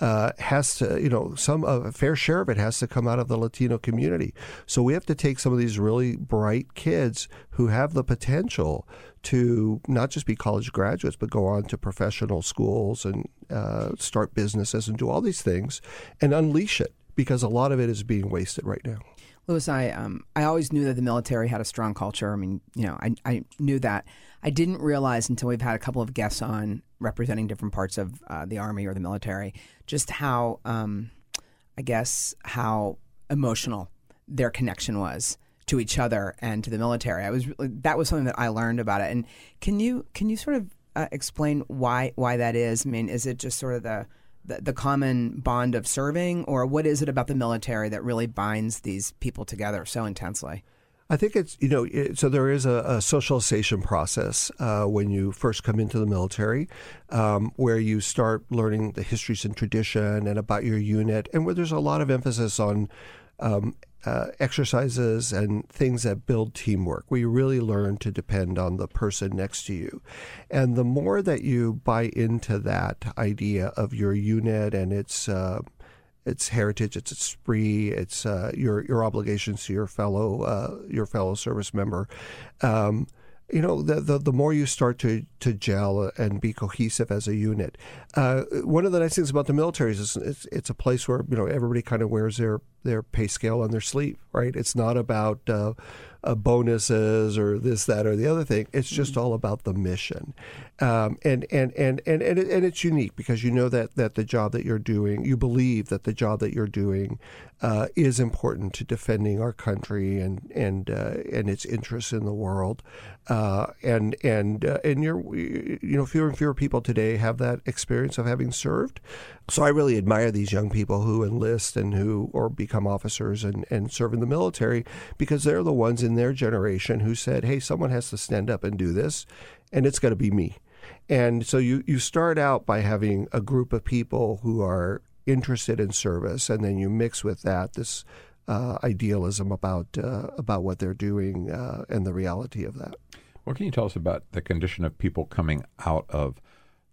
uh, has to, you know, some uh, a fair share of it has to come out of the Latino community. So we have to take some of these really bright kids who have the potential to not just be college graduates, but go on to professional schools and uh, start businesses and do all these things and unleash it, because a lot of it is being wasted right now. Louis, I um I always knew that the military had a strong culture. I mean, you know, I I knew that. I didn't realize until we've had a couple of guests on representing different parts of uh, the Army or the military, just how, um, I guess, how emotional their connection was to each other and to the military. I was that was something that I learned about it. And can you can you sort of uh, explain why why that is? I mean, is it just sort of the The, the common bond of serving, or what is it about the military that really binds these people together so intensely? I think it's, you know, it, so there is a, a socialization process uh, when you first come into the military um, where you start learning the histories and tradition and about your unit, and where there's a lot of emphasis on um, uh, exercises and things that build teamwork, where you really learn to depend on the person next to you. And the more that you buy into that idea of your unit and its uh, its heritage, its esprit, its uh, your your obligations to your fellow uh, your fellow service member, um, you know, the, the the more you start to to gel and be cohesive as a unit. Uh, one of the nice things about the military is it's, it's a place where, you know, everybody kind of wears their, their pay scale on their sleeve, right? It's not about uh, uh, bonuses or this, that, or the other thing. It's just mm-hmm. all about the mission. Um, and, and, and, and, and, it, and it's unique because you know that, that the job that you're doing, you believe that the job that you're doing uh, is important to defending our country and and uh, and its interests in the world. Uh, and and uh, and you're you know, fewer and fewer people today have that experience of having served. So I really admire these young people who enlist and who or become officers and, and serve in the military, because they're the ones in their generation who said, hey, someone has to stand up and do this, and it's going to be me. And so you, you start out by having a group of people who are interested in service, and then you mix with that this uh, idealism about, uh, about what they're doing uh, and the reality of that. What can you tell us about the condition of people coming out of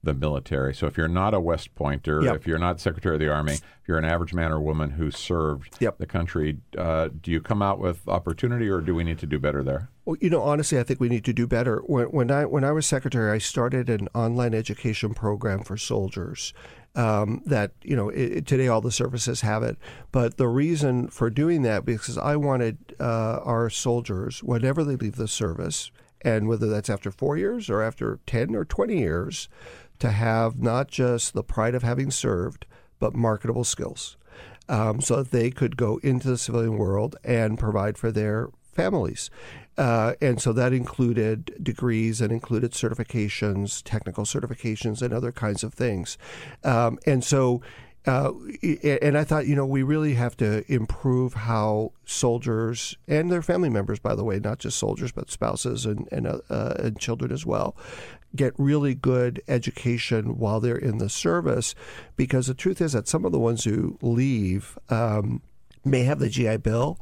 the military? So if you're not a West Pointer, yep. if you're not Secretary of the Army, if you're an average man or woman who served yep. the country, uh, do you come out with opportunity, or do we need to do better there? Well, you know, honestly, I think we need to do better. When, when I when I was Secretary, I started an online education program for soldiers. Um, that, you know, it, it, today all the services have it. But the reason for doing that, because I wanted uh, our soldiers, whenever they leave the service, and whether that's after four years or after ten or twenty years, to have not just the pride of having served, but marketable skills, um, so that they could go into the civilian world and provide for their families. Uh, and so that included degrees and included certifications, technical certifications, and other kinds of things. Um, and so, uh, and I thought, you know, we really have to improve how soldiers and their family members, by the way, not just soldiers, but spouses and, and, uh, uh, and children as well, get really good education while they're in the service. Because the truth is that some of the ones who leave um, may have the G I Bill.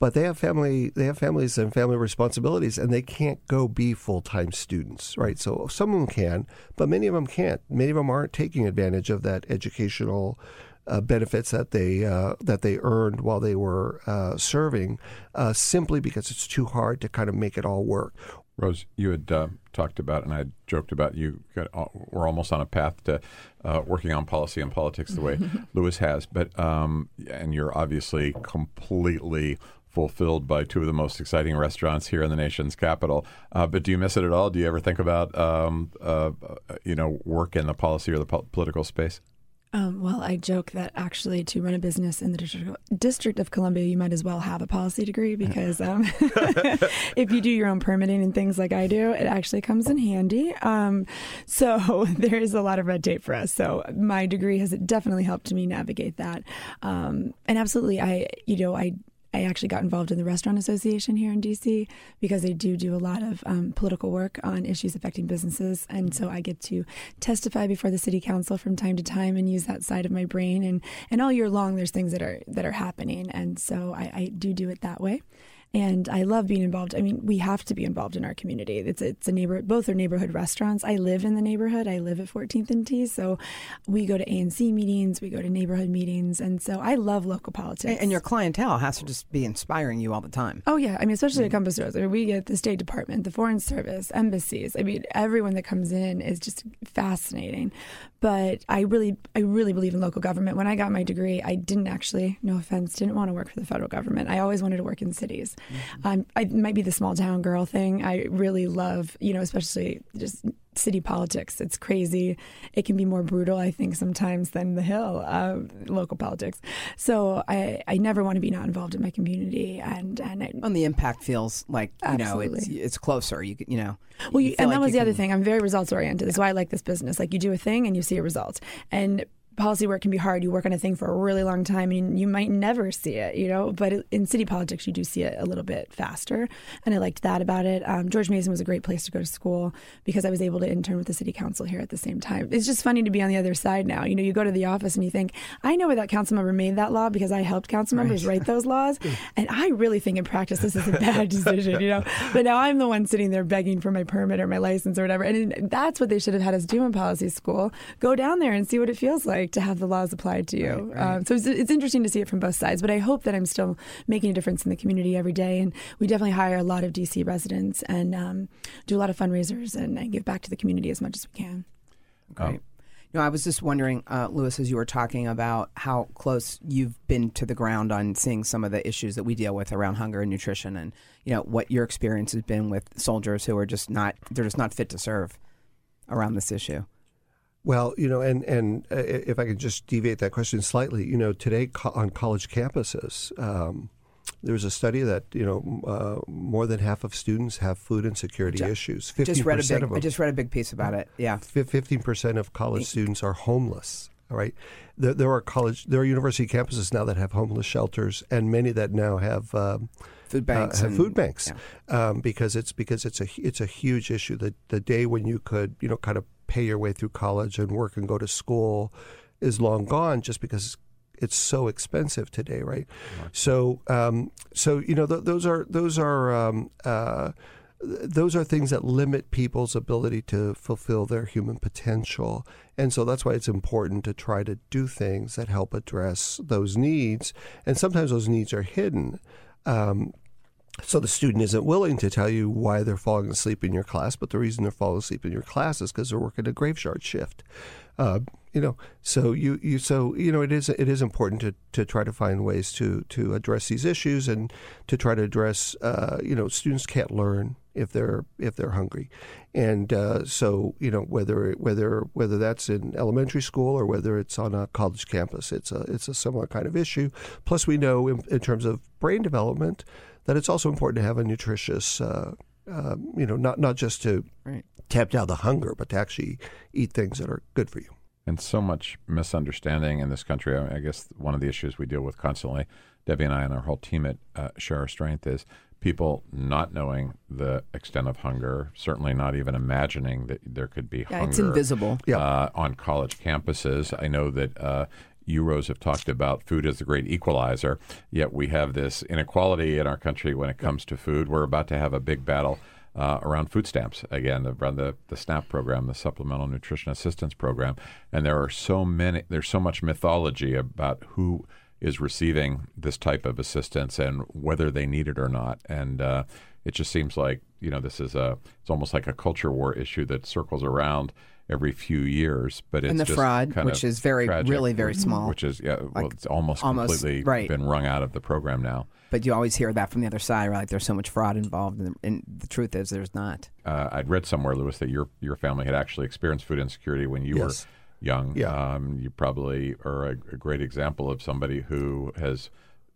But they have family, they have families and family responsibilities, and they can't go be full-time students, right? So some of them can, but many of them can't. Many of them aren't taking advantage of that educational uh, benefits that they uh, that they earned while they were uh, serving, uh, simply because it's too hard to kind of make it all work. Rose, you had uh, talked about, and I joked about, you got, uh, we're almost on a path to uh, working on policy and politics the way Louis has, but um, and you're obviously completely fulfilled by two of the most exciting restaurants here in the nation's capital. Uh, but do you miss it at all? Do you ever think about, um, uh, you know, work in the policy or the po- political space? Um, well, I joke that actually to run a business in the District of, District of Columbia, you might as well have a policy degree, because um, if you do your own permitting and things like I do, it actually comes in handy. Um, so there is a lot of red tape for us. So my degree has definitely helped me navigate that. Um, and absolutely, I, you know, I, I actually got involved in the Restaurant Association here in D C because they do do a lot of um, political work on issues affecting businesses. And so I get to testify before the city council from time to time and use that side of my brain. And, and all year long, there's things that are that are happening. And so I, I do do it that way. And I love being involved. I mean, we have to be involved in our community. It's it's a neighbor. Both are neighborhood restaurants. I live in the neighborhood. I live at fourteenth and T, so we go to A N C meetings. We go to neighborhood meetings, and so I love local politics. And your clientele has to just be inspiring you all the time. Oh yeah, I mean, especially at Compass Rose. I mean, we get the State Department, the Foreign Service, embassies. I mean, everyone that comes in is just fascinating. But I really, I really believe in local government. When I got my degree, I didn't actually, no offense, didn't want to work for the federal government. I always wanted to work in cities. Mm-hmm. Um, I might be the small town girl thing. I really love, you know, especially just city politics. It's crazy. It can be more brutal, I think, sometimes than the Hill, uh, local politics. So I, I never want to be not involved in my community. And and, I, and the impact feels like, you absolutely. know, it's, it's closer. You you know. Well, you, you and that like was the can... other thing. I'm very results oriented. That's why I like this business. Like, you do a thing and you see a result. And policy work can be hard. You work on a thing for a really long time and you might never see it, you know, but in city politics, you do see it a little bit faster. And I liked that about it. Um, George Mason was a great place to go to school because I was able to intern with the city council here at the same time. It's just funny to be on the other side now. You know, you go to the office and you think, I know where that council member made that law because I helped council members right. write those laws. And I really think in practice, this is a bad decision, you know, but now I'm the one sitting there begging for my permit or my license or whatever. And that's what they should have had us do in policy school. Go down there and see what it feels like to have the laws applied to you. Right, right. Um, so it's, it's interesting to see it from both sides, but I hope that I'm still making a difference in the community every day. And we definitely hire a lot of D C residents and um, do a lot of fundraisers and, and give back to the community as much as we can. Great. Um, no, I was just wondering, uh, Louis, as you were talking about how close you've been to the ground on seeing some of the issues that we deal with around hunger and nutrition, and you know what your experience has been with soldiers who are just not, they're just not fit to serve around this issue. Well, you know, and, and uh, if I could just deviate that question slightly, you know, today co- on college campuses, um, there was a study that, you know, uh, more than half of students have food insecurity just, issues. fifteen percent just read a big, of them, I just read a big piece about it. Yeah. fifteen percent of college students are homeless. All right. There, there are college, there are university campuses now that have homeless shelters, and many that now have um, food banks. Uh, have and, food banks, yeah. um, because it's because it's a it's a huge issue. The the day when you could, you know, kind of pay your way through college and work and go to school is long gone, just because it's so expensive today, right? Mm-hmm. So, um, so you know, th- those are those are. Um, uh, Those are things that limit people's ability to fulfill their human potential. And so that's why it's important to try to do things that help address those needs. And sometimes those needs are hidden. Um, so the student isn't willing to tell you why they're falling asleep in your class, but the reason they're falling asleep in your class is because they're working a graveyard shift. Uh, you know, so you, you so you know it is it is important to, to try to find ways to to address these issues and to try to address uh, you know students can't learn if they're if they're hungry, and uh, so you know whether whether whether that's in elementary school or whether it's on a college campus, it's a it's a similar kind of issue. Plus, we know in, in terms of brain development that it's also important to have a nutritious uh, uh, you know not not just to right. tap down the hunger, but to actually eat things that are good for you. And so much misunderstanding in this country. I mean, I guess one of the issues we deal with constantly, Debbie and I and our whole team at uh, Share Our Strength, is people not knowing the extent of hunger, certainly not even imagining that there could be yeah, hunger. It's invisible. Uh, yeah. On college campuses. I know that uh, you, Rose, have talked about food as the great equalizer, yet we have this inequality in our country when it comes to food. We're about to have a big battle Uh, around food stamps, again, around the, the SNAP program, the Supplemental Nutrition Assistance Program. And there are so many, there's so much mythology about who is receiving this type of assistance and whether they need it or not. And uh, it just seems like, you know, this is a, it's almost like a culture war issue that circles around every few years. But it's and the just fraud, kind which of is very, tragic, really very small. Which is, yeah, like, well, it's almost, almost completely right. been wrung out of the program now. But you always hear that from the other side, right? Like there's so much fraud involved, and the, and the truth is there's not. Uh, I'd read somewhere, Louis, that your your family had actually experienced food insecurity when you yes. were young. Yeah. Um, you probably are a, a great example of somebody who has,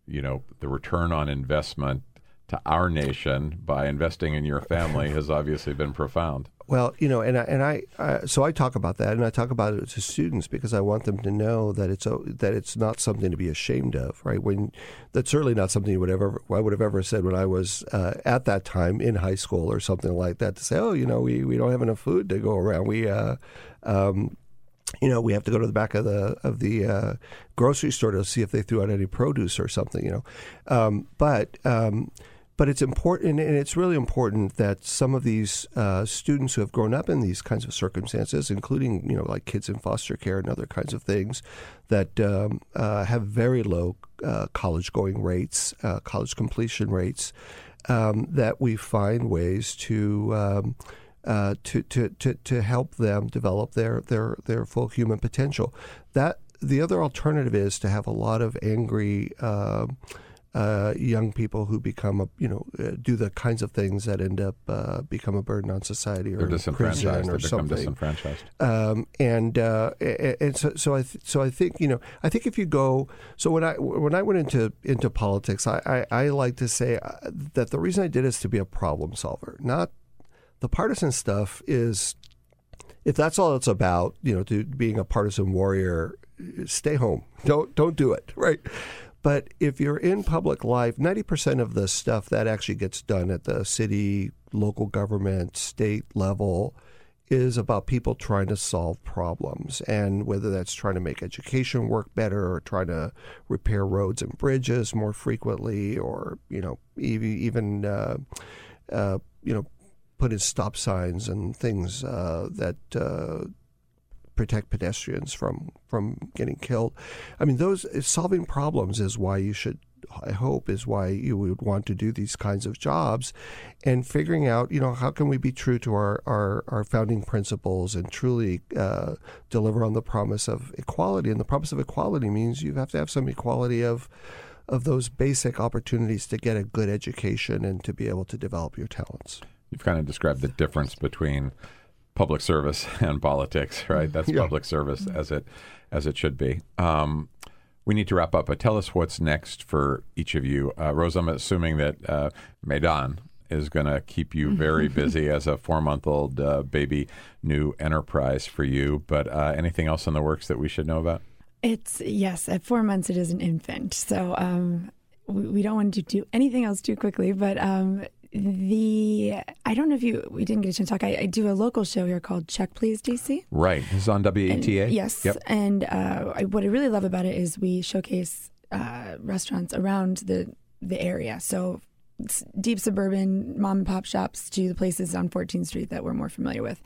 you know, the return on investment to our nation by investing in your family has obviously been profound. Well, you know, and I, and I, I so I talk about that, and I talk about it to students because I want them to know that it's a, that it's not something to be ashamed of, right? When that's certainly not something you would ever I would have ever said when I was uh, at that time in high school or something like that, to say, oh, you know, we, we don't have enough food to go around. We, uh, um, you know, we have to go to the back of the of the uh, grocery store to see if they threw out any produce or something, you know, um, but. Um, But it's important, and it's really important that some of these uh, students who have grown up in these kinds of circumstances, including, you know, like kids in foster care and other kinds of things, that um, uh, have very low uh, college-going rates, uh, college completion rates, um, that we find ways to, um, uh, to to to to help them develop their their their full human potential. That the other alternative is to have a lot of angry. Uh, Uh, young people who become, a, you know, uh, do the kinds of things that end up uh, become a burden on society or disenfranchised or something. Disenfranchised. Um, and uh, and so so I th- so I think you know I think if you go so when I when I went into into politics I, I, I like to say that the reason I did is to be a problem solver, not the partisan stuff. Is if that's all it's about, you know, to being a partisan warrior, stay home. Don't don't do it. Right. But if you're in public life, ninety percent of the stuff that actually gets done at the city, local government, state level is about people trying to solve problems. And whether that's trying to make education work better or trying to repair roads and bridges more frequently or, you know, even, uh, uh, you know, put in stop signs and things uh, that uh protect pedestrians from, from getting killed. I mean, those solving problems is why you should, I hope, is why you would want to do these kinds of jobs, and figuring out, you know, how can we be true to our, our, our founding principles and truly uh, deliver on the promise of equality. And the promise of equality means you have to have some equality of of those basic opportunities to get a good education and to be able to develop your talents. You've kind of described the difference between public service and politics, right? That's yeah. public service as it as it should be. Um, we need to wrap up, but tell us what's next for each of you. Uh, Rose, I'm assuming that uh, Maydan is going to keep you very busy as a four-month-old uh, baby new enterprise for you, but uh, anything else in the works that we should know about? It's, yes, at four months it is an infant, so um, we, we don't want to do anything else too quickly, but... Um, The I don't know if you we didn't get a chance to talk. I, I do a local show here called Check Please D C. Right, it's on W E T A. And, yes, yep. and uh, I, what I really love about it is we showcase uh, restaurants around the the area. So deep suburban mom and pop shops to the places on fourteenth street that we're more familiar with.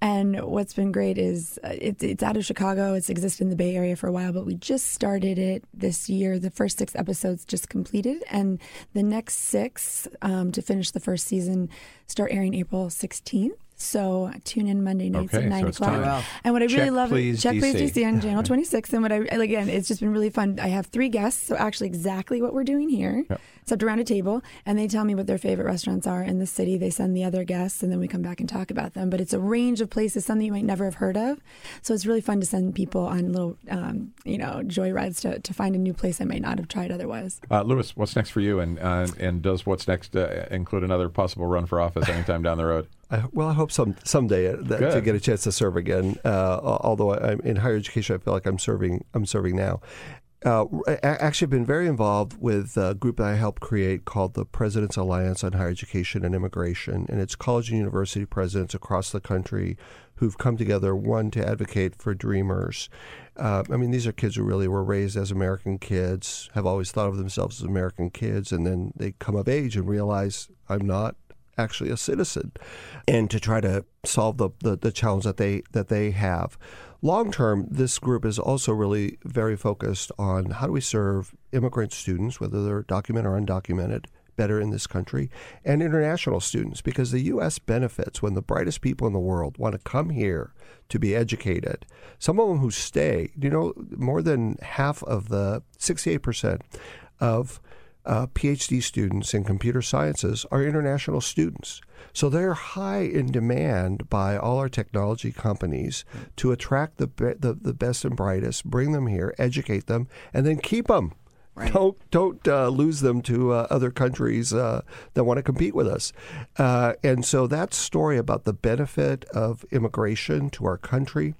And what's been great is uh, it, it's out of Chicago. It's existed in the Bay Area for a while, but we just started it this year. The first six episodes just completed, and the next six um, to finish the first season start airing April sixteenth. So tune in Monday nights okay, at nine so o'clock. Time. And what I really Check love is Check Please D C on Channel twenty-six. And what I again, it's just been really fun. I have three guests, so actually exactly what we're doing here, yep. except around a table, and they tell me what their favorite restaurants are in the city. They send the other guests, and then we come back and talk about them. But it's a range of places, some that you might never have heard of. So it's really fun to send people on little, um, you know, joy rides to, to find a new place I might not have tried otherwise. Uh, Louis, what's next for you? And uh, and does what's next uh, include another possible run for office anytime down the road? I, well, I hope some someday that, to get a chance to serve again. Uh, although I, I'm in higher education, I feel like I'm serving. I'm serving now. Uh, I actually have been very involved with a group that I helped create called the President's Alliance on Higher Education and Immigration, and it's college and university presidents across the country who've come together, one, to advocate for Dreamers. Uh, I mean, these are kids who really were raised as American kids, have always thought of themselves as American kids, and then they come of age and realize, I'm not actually a citizen, and to try to solve the, the, the challenge that they that they have. Long term, this group is also really very focused on how do we serve immigrant students, whether they're documented or undocumented, better in this country, and international students, because the U S benefits when the brightest people in the world want to come here to be educated. Some of them who stay, you know, more than half of the sixty-eight percent of Uh, PhD students in computer sciences are international students. So they're high in demand by all our technology companies to attract the be- the, the best and brightest, bring them here, educate them, and then keep them. Right. Don't don't uh, lose them to uh, other countries uh, that want to compete with us. Uh, and so that story about the benefit of immigration to our country,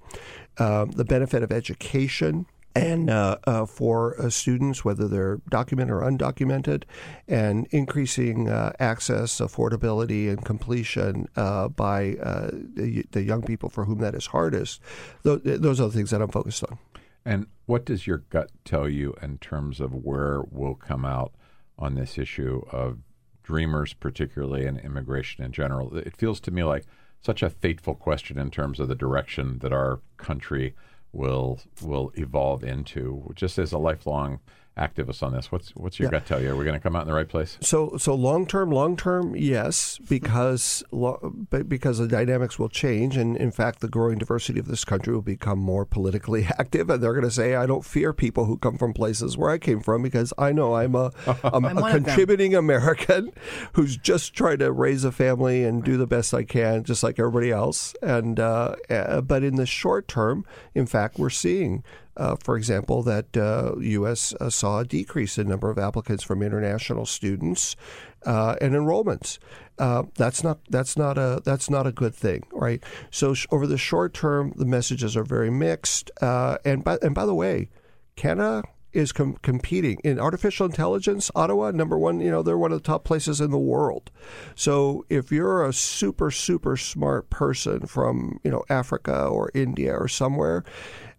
um, the benefit of education, and uh, uh, for uh, students, whether they're documented or undocumented, and increasing uh, access, affordability, and completion uh, by uh, the, the young people for whom that is hardest, th- those are the things that I'm focused on. And what does your gut tell you in terms of where we'll come out on this issue of Dreamers particularly and immigration in general? It feels to me like such a fateful question in terms of the direction that our country will will evolve into. Just as a lifelong activist on this, what's what's your yeah. gut tell you? Are we going to come out in the right place? So so long term, long term, yes, because lo- because the dynamics will change, and in fact, the growing diversity of this country will become more politically active, and they're going to say, I don't fear people who come from places where I came from, because I know I'm a, I'm I'm a contributing American who's just trying to raise a family and right. do the best I can, just like everybody else. And uh, uh, but in the short term, in fact, we're seeing. Uh, for example, that uh, U S uh, saw a decrease in number of applicants from international students uh, and enrollments. Uh, that's not that's not a that's not a good thing, right? So sh- over the short term, the messages are very mixed. Uh, and by and by the way, Canada is com- competing in artificial intelligence. Ottawa, number one, you know, they're one of the top places in the world. So if you're a super super smart person from you know Africa or India or somewhere.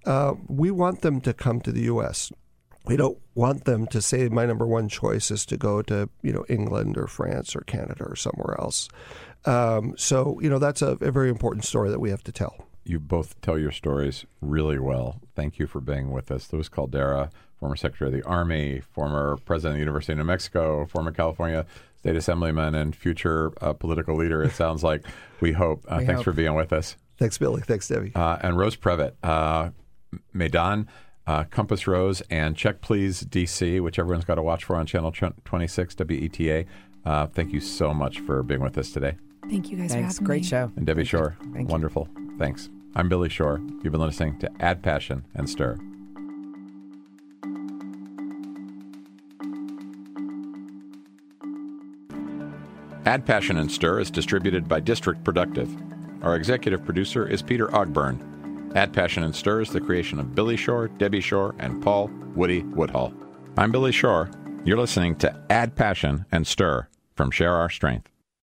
Uh, we want them to come to the U S. We don't want them to say my number one choice is to go to you know England or France or Canada or somewhere else. Um, so you know that's a, a very important story that we have to tell. You both tell your stories really well. Thank you for being with us. Louis Caldera, former Secretary of the Army, former President of the University of New Mexico, former California State Assemblyman, and future uh, political leader, it sounds like, we hope. Uh, we thanks hope. for being with us. Thanks, Billy. Thanks, Debbie. Uh, and Rose Prevett. Uh, Maydan, uh, Compass Rose, and Check Please D C, which everyone's got to watch for on Channel twenty-six, W E T A. Uh, thank you so much for being with us today. Thank you guys Thanks. for having Great me. Great show. And Debbie Shore. Thank you. Wonderful. Thanks. I'm Billy Shore. You've been listening to Add Passion and Stir. Add Passion and Stir is distributed by District Productive. Our executive producer is Peter Ogburn. Add Passion and Stir is the creation of Billy Shore, Debbie Shore, and Paul Woody Woodhull. I'm Billy Shore. You're listening to Add Passion and Stir from Share Our Strength.